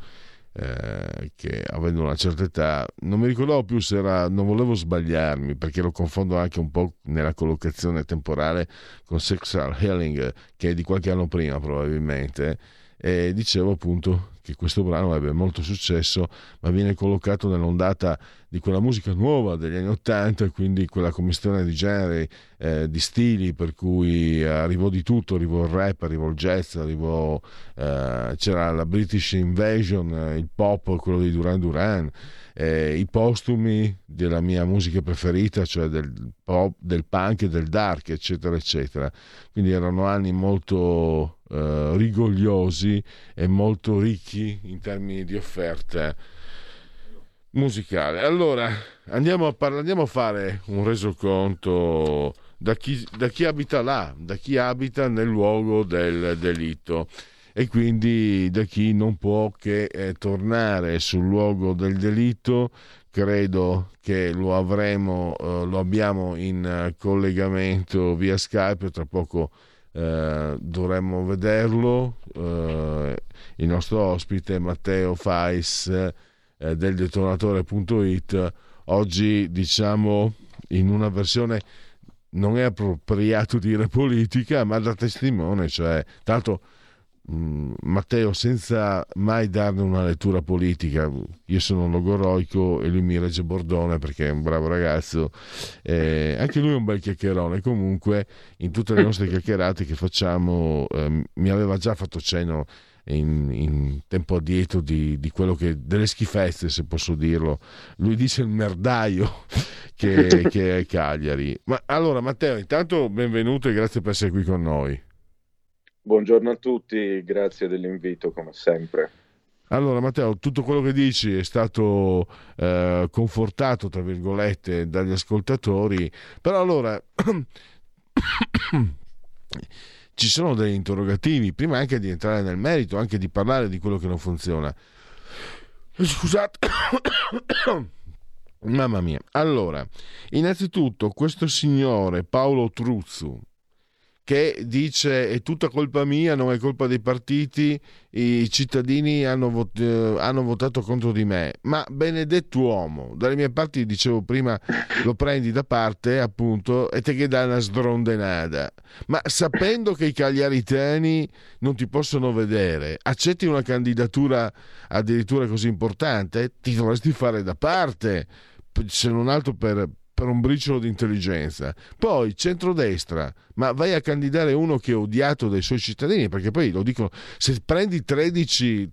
Eh, che avendo una certa età non mi ricordavo più se era, non volevo sbagliarmi perché lo confondo anche un po' nella collocazione temporale con Sexual Healing, che è di qualche anno prima probabilmente, e dicevo appunto che questo brano ebbe molto successo, ma viene collocato nell'ondata di quella musica nuova degli anni Ottanta, quindi quella commistione di generi, eh, di stili, per cui arrivò di tutto, arrivò il rap, arrivò il jazz, arrivò eh, c'era la British Invasion, il pop, quello di Duran Duran, eh, i postumi della mia musica preferita, cioè del pop, del punk, del dark, eccetera eccetera. Quindi erano anni molto eh, rigogliosi e molto ricchi in termini di offerta musicale. Allora andiamo a, par- andiamo a fare un resoconto da chi, da chi abita là, da chi abita nel luogo del delitto, e quindi da chi non può che eh, tornare sul luogo del delitto. Credo che lo avremo, eh, lo abbiamo in collegamento via Skype, tra poco eh, dovremmo vederlo, eh, il nostro ospite Matteo Fais eh, del detonatore punto it. Oggi, diciamo, in una versione, non è appropriato dire politica, ma da testimone, cioè tanto Matteo, senza mai darne una lettura politica, io sono logoroico e lui mi regge Bordone perché è un bravo ragazzo, eh, anche lui è un bel chiacchierone. Comunque in tutte le nostre chiacchierate che facciamo eh, mi aveva già fatto cenno in, in tempo addietro di, di quello che, delle schifezze, se posso dirlo, lui dice il merdaio che, che è Cagliari. Ma allora Matteo, intanto benvenuto e grazie per essere qui con noi. Buongiorno a tutti, grazie dell'invito come sempre. Allora Matteo, tutto quello che dici è stato eh, confortato, tra virgolette, dagli ascoltatori, però allora ci sono degli interrogativi, prima anche di entrare nel merito, anche di parlare di quello che non funziona. Scusate, mamma mia. Allora, innanzitutto questo signore Paolo Truzzu, che dice è tutta colpa mia, non è colpa dei partiti, i cittadini hanno, vot- hanno votato contro di me. Ma benedetto uomo, dalle mie parti, dicevo prima, lo prendi da parte appunto e te che dà una sdrondenada. Ma sapendo che i cagliaritani non ti possono vedere, accetti una candidatura addirittura così importante, ti dovresti fare da parte, se non altro per... per un briciolo di intelligenza. Poi centrodestra, ma vai a candidare uno che è odiato dai suoi cittadini, perché poi lo dicono, se prendi tredici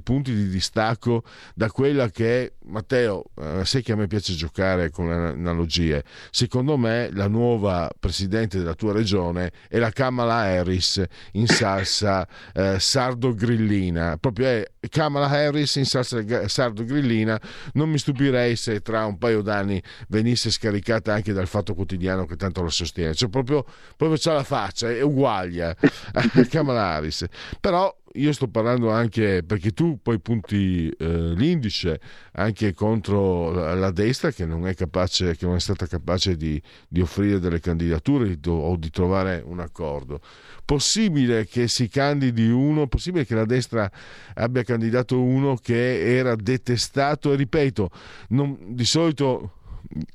punti di distacco da quella che è, Matteo, eh, sai che a me piace giocare con le analogie, secondo me la nuova presidente della tua regione è la Kamala Harris in salsa eh, sardo-grillina, proprio è Kamala Harris in salsa sardo-grillina. Non mi stupirei se tra un paio d'anni venisse scaricata anche dal Fatto Quotidiano, che tanto lo sostiene, cioè proprio, proprio c'ha la faccia, è uguaglia a Kamala Harris. Però io sto parlando anche perché tu poi punti eh, l'indice anche contro la destra, che non è capace, che non è stata capace di, di offrire delle candidature o di trovare un accordo. Possibile che si candidi uno, possibile che la destra abbia candidato uno che era detestato, e ripeto, non, di solito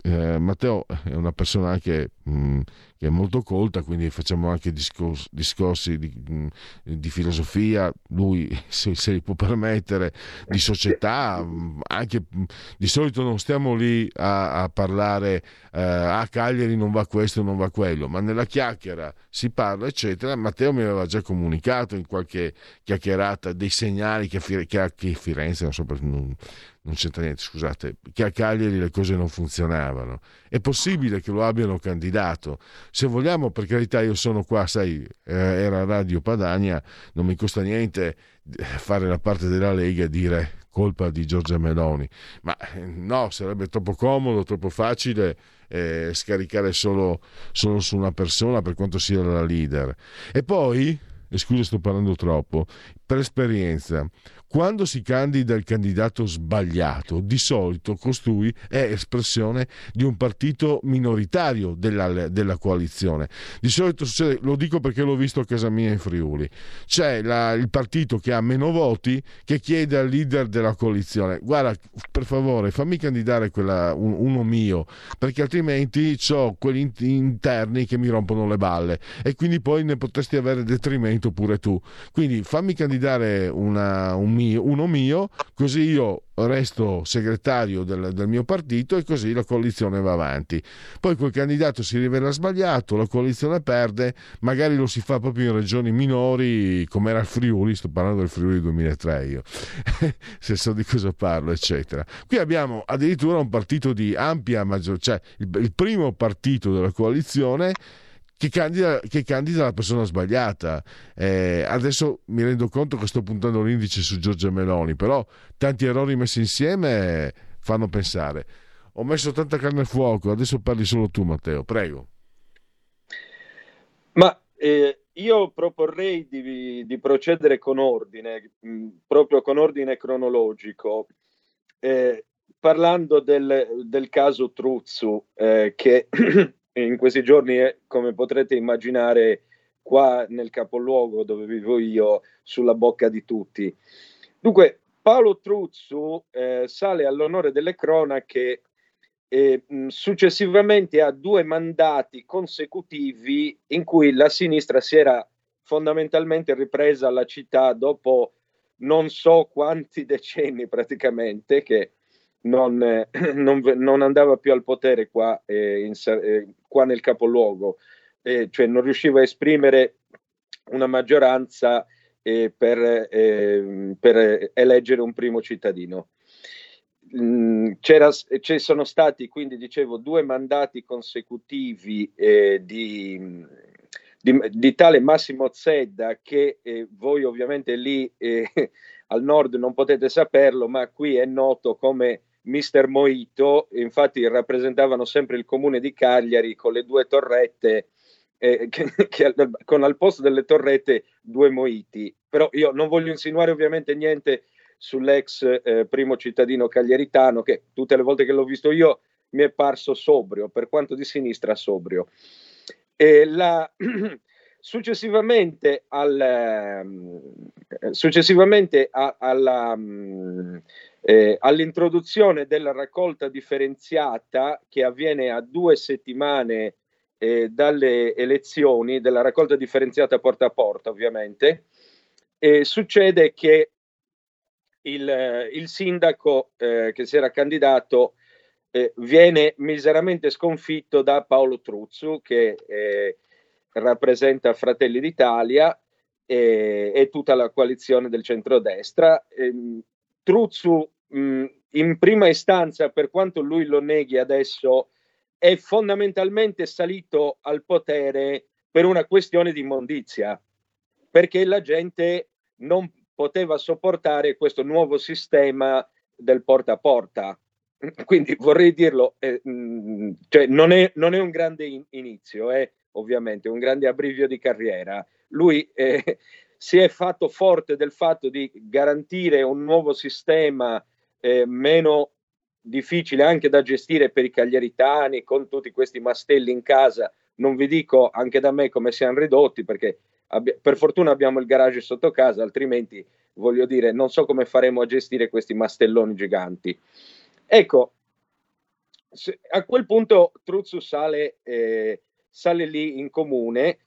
Eh, Matteo è una persona anche mh, che è molto colta, quindi facciamo anche discorsi, discorsi di, mh, di filosofia, lui se, se li può permettere, di società mh, anche mh, di solito non stiamo lì a, a parlare eh, a Cagliari non va questo, non va quello, ma nella chiacchiera si parla eccetera. Matteo mi aveva già comunicato in qualche chiacchierata dei segnali che a Fire, che a, che Firenze non so per, non, non c'entra niente, scusate, che a Cagliari le cose non funzionavano. È possibile che lo abbiano candidato. Se vogliamo, per carità, io sono qua, sai, era Radio Padania, non mi costa niente fare la parte della Lega e dire colpa di Giorgia Meloni, ma no, sarebbe troppo comodo, troppo facile eh, scaricare solo, solo su una persona, per quanto sia la leader. E poi, e scusa sto parlando troppo, per esperienza, quando si candida il candidato sbagliato, di solito costui è espressione di un partito minoritario della, della coalizione. Di solito succede, lo dico perché l'ho visto a casa mia in Friuli, c'è la, il partito che ha meno voti che chiede al leader della coalizione: guarda, per favore fammi candidare quella, un, uno mio, perché altrimenti ho quelli interni che mi rompono le balle, e quindi poi ne potresti avere detrimento pure tu, quindi fammi candidare di dare una, un mio, uno mio, così io resto segretario del, del mio partito e così la coalizione va avanti. Poi quel candidato si rivela sbagliato, la coalizione perde, magari lo si fa proprio in regioni minori come era il Friuli, sto parlando del Friuli duemilatré io, se so di cosa parlo eccetera. Qui abbiamo addirittura un partito di ampia maggioranza, cioè il, il primo partito della coalizione Che candida, che candida la persona sbagliata. Eh, adesso mi rendo conto che sto puntando l'indice su Giorgia Meloni, però tanti errori messi insieme fanno pensare. Ho messo tanta carne al fuoco, adesso parli solo tu Matteo, prego. Ma eh, io proporrei di, di procedere con ordine, mh, proprio con ordine cronologico, eh, parlando del, del caso Truzzu, eh, che in questi giorni, come potrete immaginare, qua nel capoluogo dove vivo io, sulla bocca di tutti. Dunque, Paolo Truzzu eh, sale all'onore delle cronache eh, successivamente a due mandati consecutivi in cui la sinistra si era fondamentalmente ripresa alla città dopo non so quanti decenni praticamente, che Non, eh, non, non andava più al potere qua, eh, in, eh, qua nel capoluogo, eh, cioè non riusciva a esprimere una maggioranza eh, per, eh, per eleggere un primo cittadino. Mm, c'era, ci sono stati quindi, dicevo, due mandati consecutivi eh, di, di, di tale Massimo Zedda, che eh, voi ovviamente lì eh, al nord non potete saperlo, ma qui è noto come Mister Moito. Infatti rappresentavano sempre il comune di Cagliari con le due torrette, eh, che, che, con al posto delle torrette due Moiti. Però io non voglio insinuare ovviamente niente sull'ex eh, primo cittadino cagliaritano, che tutte le volte che l'ho visto io mi è parso sobrio, per quanto di sinistra sobrio. E la... Successivamente, al, successivamente a, alla, eh, all'introduzione della raccolta differenziata, che avviene a due settimane eh, dalle elezioni, della raccolta differenziata porta a porta ovviamente, eh, succede che il, il sindaco eh, che si era candidato eh, viene miseramente sconfitto da Paolo Truzzu, che eh, rappresenta Fratelli d'Italia e, e tutta la coalizione del centrodestra. E Truzzu, mh, in prima istanza, per quanto lui lo neghi adesso, è fondamentalmente salito al potere per una questione di immondizia, perché la gente non poteva sopportare questo nuovo sistema del porta a porta. Quindi vorrei dirlo, eh, mh, cioè non è, non è un grande in- inizio, eh. Ovviamente un grande abbrivio di carriera. Lui eh, si è fatto forte del fatto di garantire un nuovo sistema eh, meno difficile anche da gestire per i cagliaritani, con tutti questi mastelli in casa. Non vi dico anche da me come siamo ridotti, perché abbi- per fortuna abbiamo il garage sotto casa, altrimenti voglio dire non so come faremo a gestire questi mastelloni giganti. Ecco, se, a quel punto Truzzu sale eh, sale lì in comune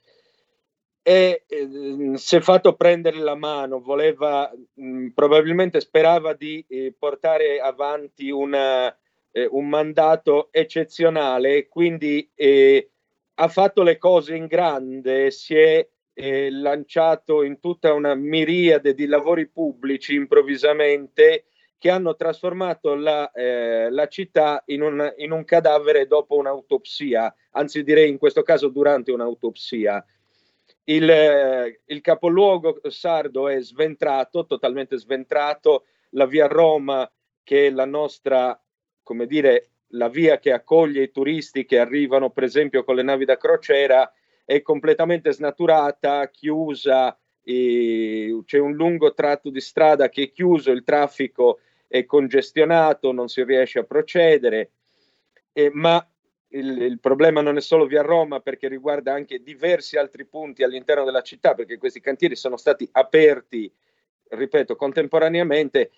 e eh, si è fatto prendere la mano, voleva, mh, probabilmente sperava di eh, portare avanti una, eh, un mandato eccezionale, quindi eh, ha fatto le cose in grande, si è eh, lanciato in tutta una miriade di lavori pubblici improvvisamente che hanno trasformato la, eh, la città in un, in un cadavere dopo un'autopsia, anzi direi in questo caso durante un'autopsia. Il, eh, il capoluogo sardo è sventrato, totalmente sventrato, la via Roma, che è la nostra, come dire, la via che accoglie i turisti che arrivano per esempio con le navi da crociera, è completamente snaturata, chiusa, e c'è un lungo tratto di strada che è chiuso, il traffico è congestionato, non si riesce a procedere, eh, ma il, il problema non è solo via Roma, perché riguarda anche diversi altri punti all'interno della città, perché questi cantieri sono stati aperti, ripeto, contemporaneamente.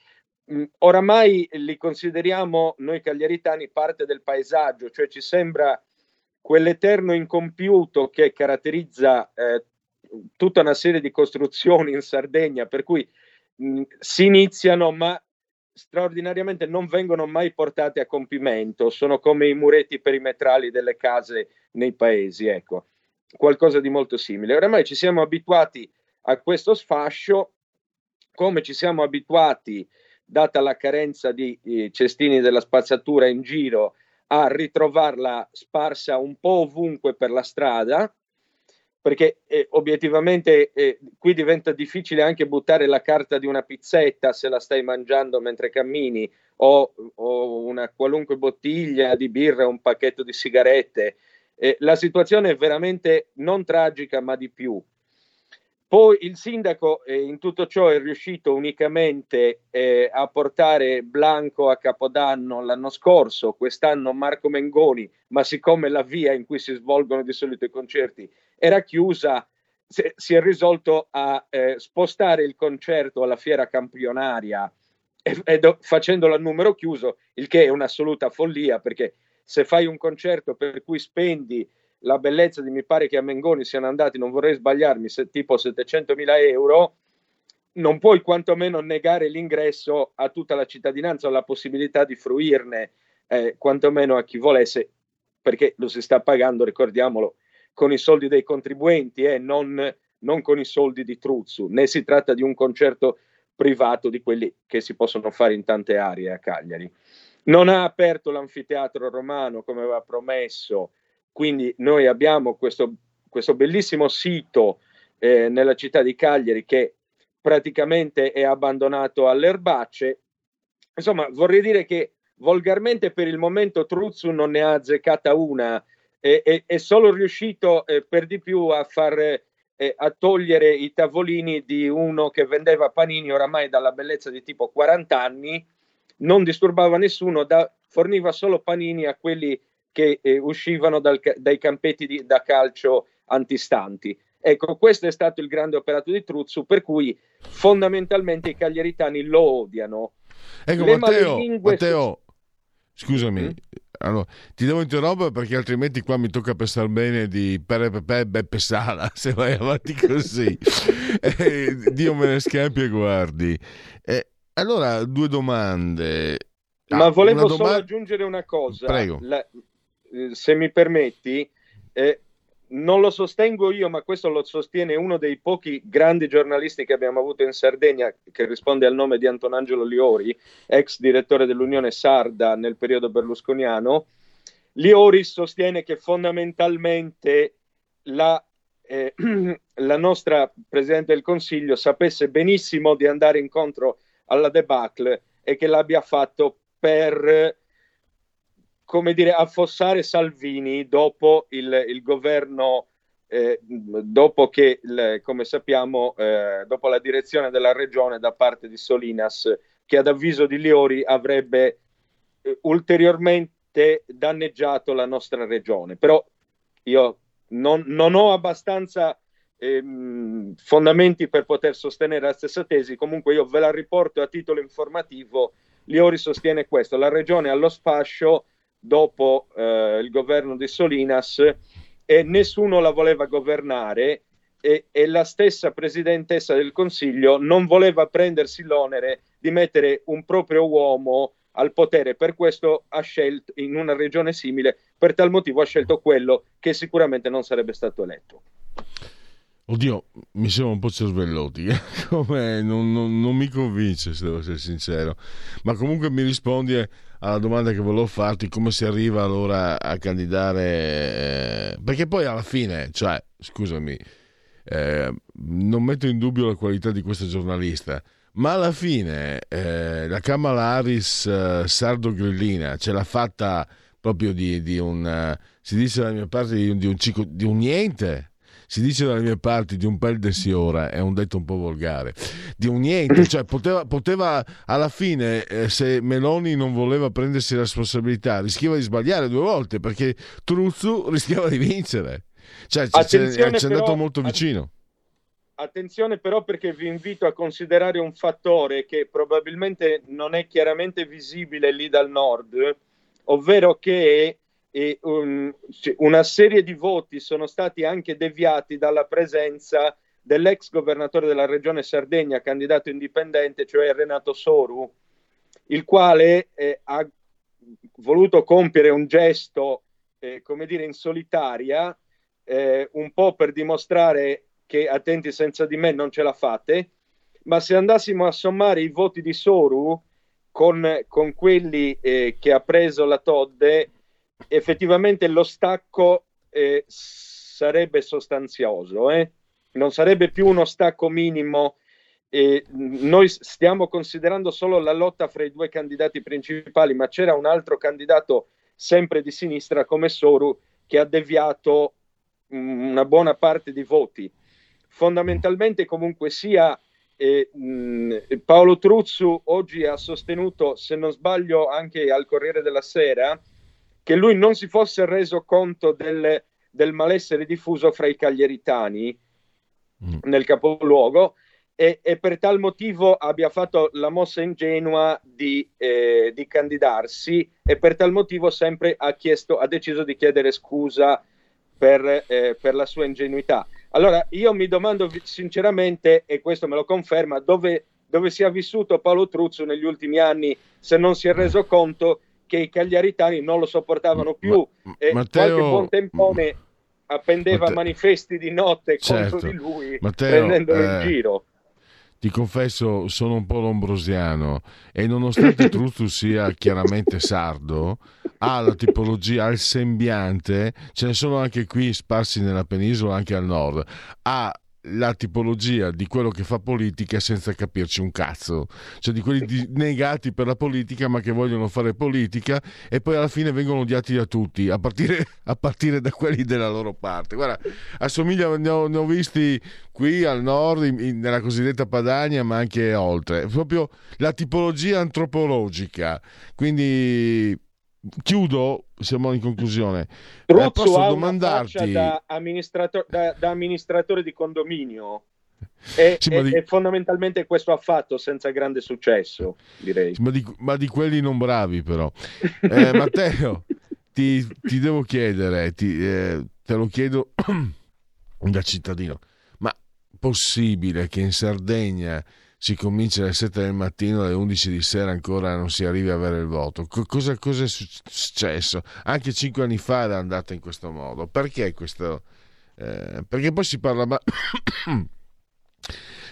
Mh, oramai li consideriamo noi cagliaritani parte del paesaggio, cioè ci sembra quell'eterno incompiuto che caratterizza eh, tutta una serie di costruzioni in Sardegna, per cui mh, si iniziano ma straordinariamente non vengono mai portate a compimento, sono come i muretti perimetrali delle case nei paesi, ecco, qualcosa di molto simile. Oramai ci siamo abituati a questo sfascio, come ci siamo abituati, data la carenza di eh, cestini della spazzatura in giro, a ritrovarla sparsa un po' ovunque per la strada, perché eh, obiettivamente eh, qui diventa difficile anche buttare la carta di una pizzetta se la stai mangiando mentre cammini, o, o una qualunque bottiglia di birra, un pacchetto di sigarette. Eh, la situazione è veramente non tragica, ma di più. Poi il sindaco eh, in tutto ciò è riuscito unicamente eh, a portare Blanco a Capodanno l'anno scorso, quest'anno Marco Mengoni, ma siccome la via in cui si svolgono di solito i concerti era chiusa, se, si è risolto a eh, spostare il concerto alla Fiera Campionaria e, e do, facendolo a numero chiuso, il che è un'assoluta follia, perché se fai un concerto per cui spendi la bellezza di, mi pare che a Mengoni siano andati, non vorrei sbagliarmi, se, tipo settecentomila euro, non puoi quantomeno negare l'ingresso a tutta la cittadinanza o la possibilità di fruirne eh, quantomeno a chi volesse, perché lo si sta pagando, ricordiamolo, con i soldi dei contribuenti e eh, non, non con i soldi di Truzzu, né si tratta di un concerto privato di quelli che si possono fare in tante aree a Cagliari. Non ha aperto l'anfiteatro romano come aveva promesso. Quindi noi abbiamo questo, questo bellissimo sito eh, nella città di Cagliari che praticamente è abbandonato alle erbacce. Insomma, vorrei dire che volgarmente per il momento Truzzu non ne ha azzeccata una, eh, eh, è solo riuscito eh, per di più a, far, eh, a togliere i tavolini di uno che vendeva panini oramai dalla bellezza di tipo quaranta anni, non disturbava nessuno, da, forniva solo panini a quelli che eh, uscivano dal, dai campetti di, da calcio antistanti. Ecco, questo è stato il grande operato di Truzzu, per cui fondamentalmente i cagliaritani lo odiano. Ecco, Le Matteo, malelingue... Matteo, scusami, mm? allora, ti devo interrompere perché altrimenti qua mi tocca pensare bene di Pepe Beppe Sala se vai avanti così. eh, Dio me ne scampi e guardi. Eh, allora, due domande. Ah, Ma volevo domanda... solo aggiungere una cosa. Prego. La... se mi permetti, eh, non lo sostengo io, ma questo lo sostiene uno dei pochi grandi giornalisti che abbiamo avuto in Sardegna, che risponde al nome di Antonangelo Liori, ex direttore dell'Unione Sarda nel periodo berlusconiano. Liori sostiene che fondamentalmente la, eh, la nostra Presidente del Consiglio sapesse benissimo di andare incontro alla debacle e che l'abbia fatto per, come dire, affossare Salvini dopo il, il governo, eh, dopo che, il, come sappiamo, eh, dopo la direzione della regione da parte di Solinas, che ad avviso di Liori avrebbe eh, ulteriormente danneggiato la nostra regione. Però io non, non ho abbastanza eh, fondamenti per poter sostenere la stessa tesi, comunque io ve la riporto a titolo informativo. Liori sostiene questo: la regione allo sfascio dopo eh, il governo di Solinas, e nessuno la voleva governare, e, e la stessa presidentessa del Consiglio non voleva prendersi l'onere di mettere un proprio uomo al potere, per questo ha scelto, in una regione simile, per tal motivo ha scelto quello che sicuramente non sarebbe stato eletto. Oddio, mi sembra un po' cervellotti, eh? non, non, non mi convince, se devo essere sincero. Ma comunque mi rispondi alla domanda che volevo farti, come si arriva allora a candidare, perché poi alla fine, cioè, scusami, eh, non metto in dubbio la qualità di questa giornalista, ma alla fine eh, la Kamala Harris eh, sardo-grillina ce l'ha fatta proprio di, di un, si dice dalla mia parte, di un, di un, cico, di un niente. Si dice dalle mie parti di un pel de siora, è un detto un po' volgare, di un niente, cioè poteva, poteva alla fine, eh, se Meloni non voleva prendersi la responsabilità, rischiava di sbagliare due volte, perché Truzzu rischiava di vincere, cioè ci è andato molto vicino. Attenzione però, perché vi invito a considerare un fattore che probabilmente non è chiaramente visibile lì dal nord, ovvero che E un, una serie di voti sono stati anche deviati dalla presenza dell'ex governatore della regione Sardegna, candidato indipendente, cioè Renato Soru, il quale eh, ha voluto compiere un gesto, eh, come dire, in solitaria, eh, un po' per dimostrare che attenti, senza di me non ce la fate, ma se andassimo a sommare i voti di Soru con, con quelli eh, che ha preso la Todde, effettivamente lo stacco eh, sarebbe sostanzioso, eh? Non sarebbe più uno stacco minimo. Eh, noi stiamo considerando solo la lotta fra i due candidati principali, ma c'era un altro candidato sempre di sinistra come Soru che ha deviato mh, una buona parte di voti. Fondamentalmente comunque sia eh, mh, Paolo Truzzu oggi ha sostenuto, se non sbaglio anche al Corriere della Sera, che lui non si fosse reso conto del, del malessere diffuso fra i cagliaritani mm. nel capoluogo, e, e per tal motivo abbia fatto la mossa ingenua di, eh, di candidarsi, e per tal motivo sempre ha chiesto, ha deciso di chiedere scusa per, eh, per la sua ingenuità. Allora io mi domando sinceramente, e questo me lo conferma, dove, dove si è vissuto Paolo Truzzu negli ultimi anni, se non si è reso conto che i cagliaritani non lo sopportavano più. Ma, e Matteo, qualche buon tempone appendeva Matteo, manifesti di notte contro, certo, di lui, Matteo, prendendolo eh... in giro. Ti confesso, sono un po' lombrosiano e nonostante Truzzu sia chiaramente sardo, ha la tipologia, ha il sembiante, ce ne sono anche qui sparsi nella penisola, anche al nord, ha la tipologia di quello che fa politica senza capirci un cazzo, cioè di quelli di- negati per la politica ma che vogliono fare politica e poi alla fine vengono odiati da tutti, a partire, a partire da quelli della loro parte. Guarda, assomiglia, ne ho, ne ho visti qui al nord, in, nella cosiddetta Padania, ma anche oltre, proprio la tipologia antropologica. Quindi chiudo, siamo in conclusione. Eh, posso domandarti da amministratore, da, da amministratore di condominio e, sì, e, di... e fondamentalmente questo ha fatto senza grande successo, direi. Sì, ma, di, ma di quelli non bravi però. Eh, Matteo, ti, ti devo chiedere, ti, eh, te lo chiedo da cittadino, ma possibile che in Sardegna si comincia alle sette del mattino, alle undici di sera ancora non si arrivi a avere il voto? Cosa, cosa è successo? Anche cinque anni fa era andata in questo modo. Perché questo? Eh, perché poi si parla... Ma...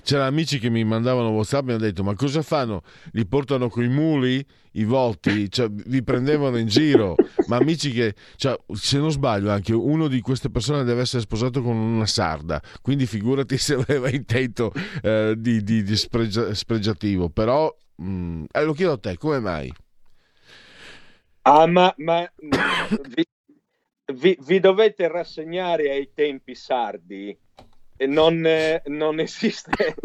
C'erano amici che mi mandavano WhatsApp e mi hanno detto: ma cosa fanno? Li portano coi muli i voti? Cioè, vi prendevano in giro. Ma amici che, cioè, se non sbaglio, anche uno di queste persone deve essere sposato con una sarda, quindi figurati se aveva intento eh, di, di, di spregia, spregiativo. Però mh, eh, lo chiedo a te, come mai? Ah, ma, ma vi, vi, vi dovete rassegnare ai tempi sardi. Non, eh, non, esiste,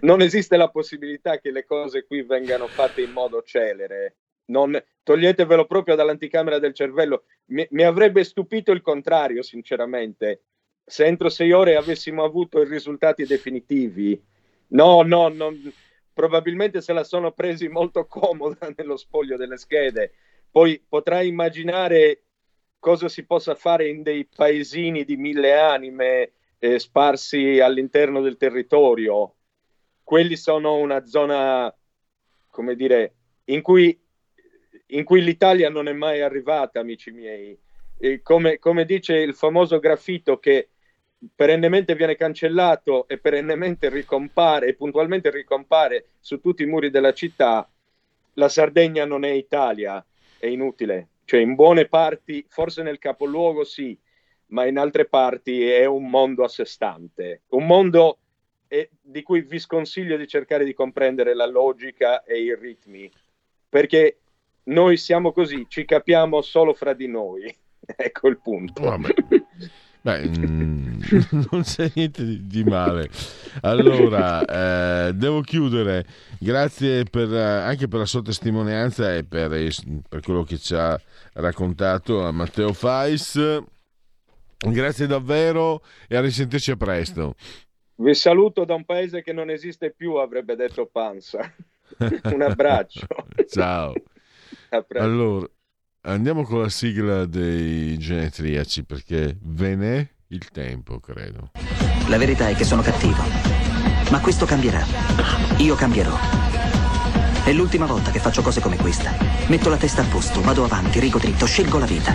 non esiste la possibilità che le cose qui vengano fatte in modo celere. Non, toglietevelo proprio dall'anticamera del cervello. Mi, mi avrebbe stupito il contrario, sinceramente, se entro sei ore avessimo avuto i risultati definitivi. No, no, non, probabilmente se la sono presi molto comoda nello spoglio delle schede. Poi potrai immaginare cosa si possa fare in dei paesini di mille anime Eh, sparsi all'interno del territorio. Quelli sono una zona, come dire, in cui, in cui l'Italia non è mai arrivata, amici miei. E come, come dice il famoso graffito che perennemente viene cancellato e perennemente ricompare, e puntualmente ricompare su tutti i muri della città, la Sardegna non è Italia, è inutile. Cioè in buone parti, forse nel capoluogo sì, ma in altre parti è un mondo a sé stante, un mondo eh, di cui vi sconsiglio di cercare di comprendere la logica e i ritmi, perché noi siamo così, ci capiamo solo fra di noi, ecco il punto. Vabbè. Beh, mm, non c'è niente di, di male. Allora eh, devo chiudere, grazie per, anche per la sua testimonianza e per, per quello che ci ha raccontato a Matteo Fais. Grazie davvero e a risentirci a presto. Vi saluto da un paese che non esiste più, avrebbe detto Panza. Un abbraccio. Ciao. Allora, andiamo con la sigla dei genetriaci perché ve n'è il tempo, credo. La verità è che sono cattivo. Ma questo cambierà. Io cambierò. È l'ultima volta che faccio cose come questa. Metto la testa a posto, vado avanti, rigo dritto, scelgo la vita.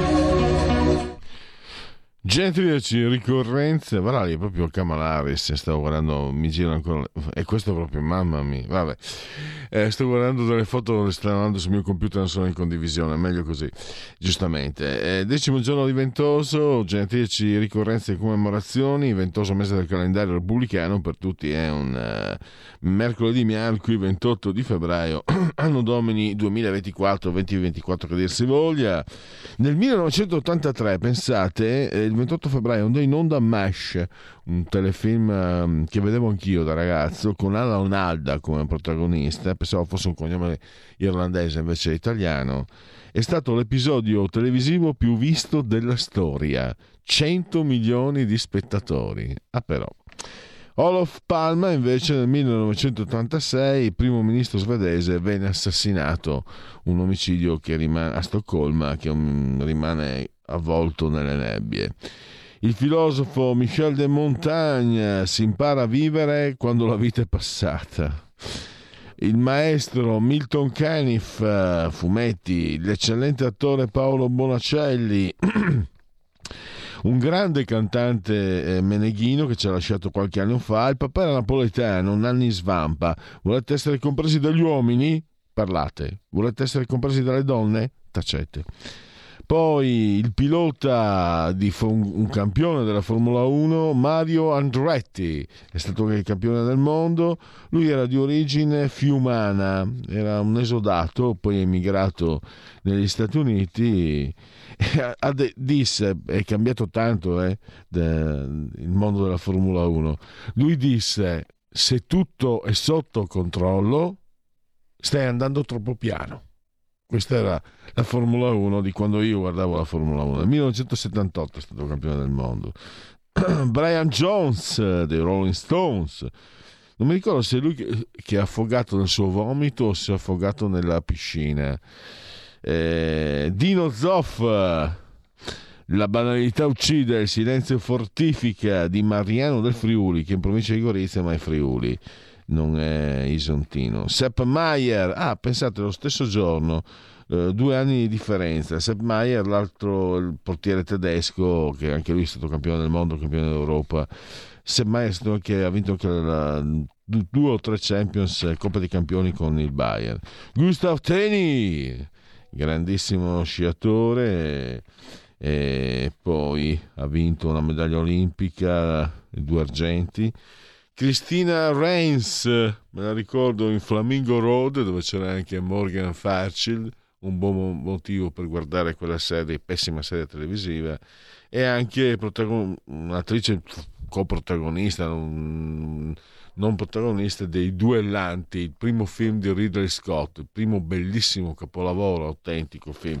Gentiloni, ricorrenze, guarda lì, proprio Kamala Harris, stavo guardando, mi giro ancora, e questo proprio, mamma mia, vabbè, eh, sto guardando delle foto, le sto andando sul mio computer, non sono in condivisione, meglio così, giustamente. Eh, decimo giorno di Ventoso, Gentiloni, ricorrenze e commemorazioni, ventoso mese del calendario repubblicano, per tutti è eh, un uh, mercoledì miarqui ventotto di febbraio, anno domini duemilaventiquattro, duemilaventiquattro che dir si voglia. Nel millenovecentottantatré, pensate, eh, il ventotto febbraio andò in onda MASH, un telefilm che vedevo anch'io da ragazzo, con Alan Alda come protagonista. Pensavo fosse un cognome irlandese, invece italiano. È stato l'episodio televisivo più visto della storia, cento milioni di spettatori. Ah però. Olof Palme invece nel millenovecentottantasei, primo ministro svedese, venne assassinato, un omicidio che rimane a Stoccolma, che rimane avvolto nelle nebbie. Il filosofo Michel de Montaigne, si impara a vivere quando la vita è passata. Il maestro Milton Caniff, fumetti, l'eccellente attore Paolo Bonacelli, un grande cantante meneghino che ci ha lasciato qualche anno fa, il papà era napoletano, Nanni Svampa. Volete essere compresi dagli uomini? Parlate. Volete essere compresi dalle donne? Tacete. Poi il pilota di un campione della Formula uno, Mario Andretti, è stato anche il campione del mondo. Lui era di origine fiumana, era un esodato, poi emigrato negli Stati Uniti. Disse, è cambiato tanto eh, il mondo della Formula uno, lui disse: se tutto è sotto controllo stai andando troppo piano. Questa era la Formula uno di quando io guardavo la Formula uno. Nel millenovecentosettantotto è stato campione del mondo. Brian Jones dei Rolling Stones. Non mi ricordo se è lui che, che è affogato nel suo vomito o se è affogato nella piscina. Eh, Dino Zoff. La banalità uccide, il silenzio fortifica, di Mariano del Friuli, che è in provincia di Gorizia ma è Friuli, non è isontino. Sepp Maier, ah pensate, lo stesso giorno, eh, due anni di differenza. Sepp Maier, l'altro, il portiere tedesco, che anche lui è stato campione del mondo, campione d'Europa. Sepp Maier che ha vinto anche la, due o tre Champions, Coppa dei Campioni con il Bayern. Gustav Teni, grandissimo sciatore, e poi ha vinto una medaglia olimpica, due argenti. Cristina Reins, me la ricordo in Flamingo Road, dove c'era anche Morgan Fairchild, un buon motivo per guardare quella serie, pessima serie televisiva, e anche protagon- un'attrice coprotagonista, non, non protagonista, dei Duellanti, il primo film di Ridley Scott, il primo bellissimo capolavoro, autentico film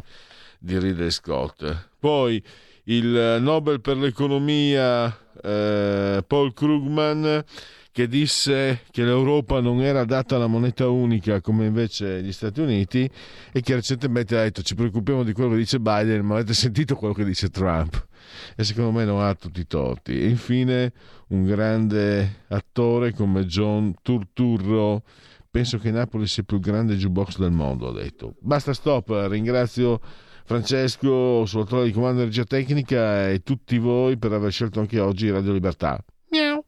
di Ridley Scott. Poi il Nobel per l'economia, eh, Paul Krugman, che disse che l'Europa non era data alla moneta unica come invece gli Stati Uniti, e che recentemente ha detto: ci preoccupiamo di quello che dice Biden, ma avete sentito quello che dice Trump? E secondo me non ha tutti i torti. E infine un grande attore come John Turturro. Penso che Napoli sia il più grande jukebox del mondo, ha detto. Basta, stop, ringrazio Francesco, sull'attore di comando energia tecnica, e tutti voi per aver scelto anche oggi Radio Libertà. Miau.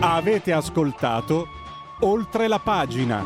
Avete ascoltato Oltre la pagina.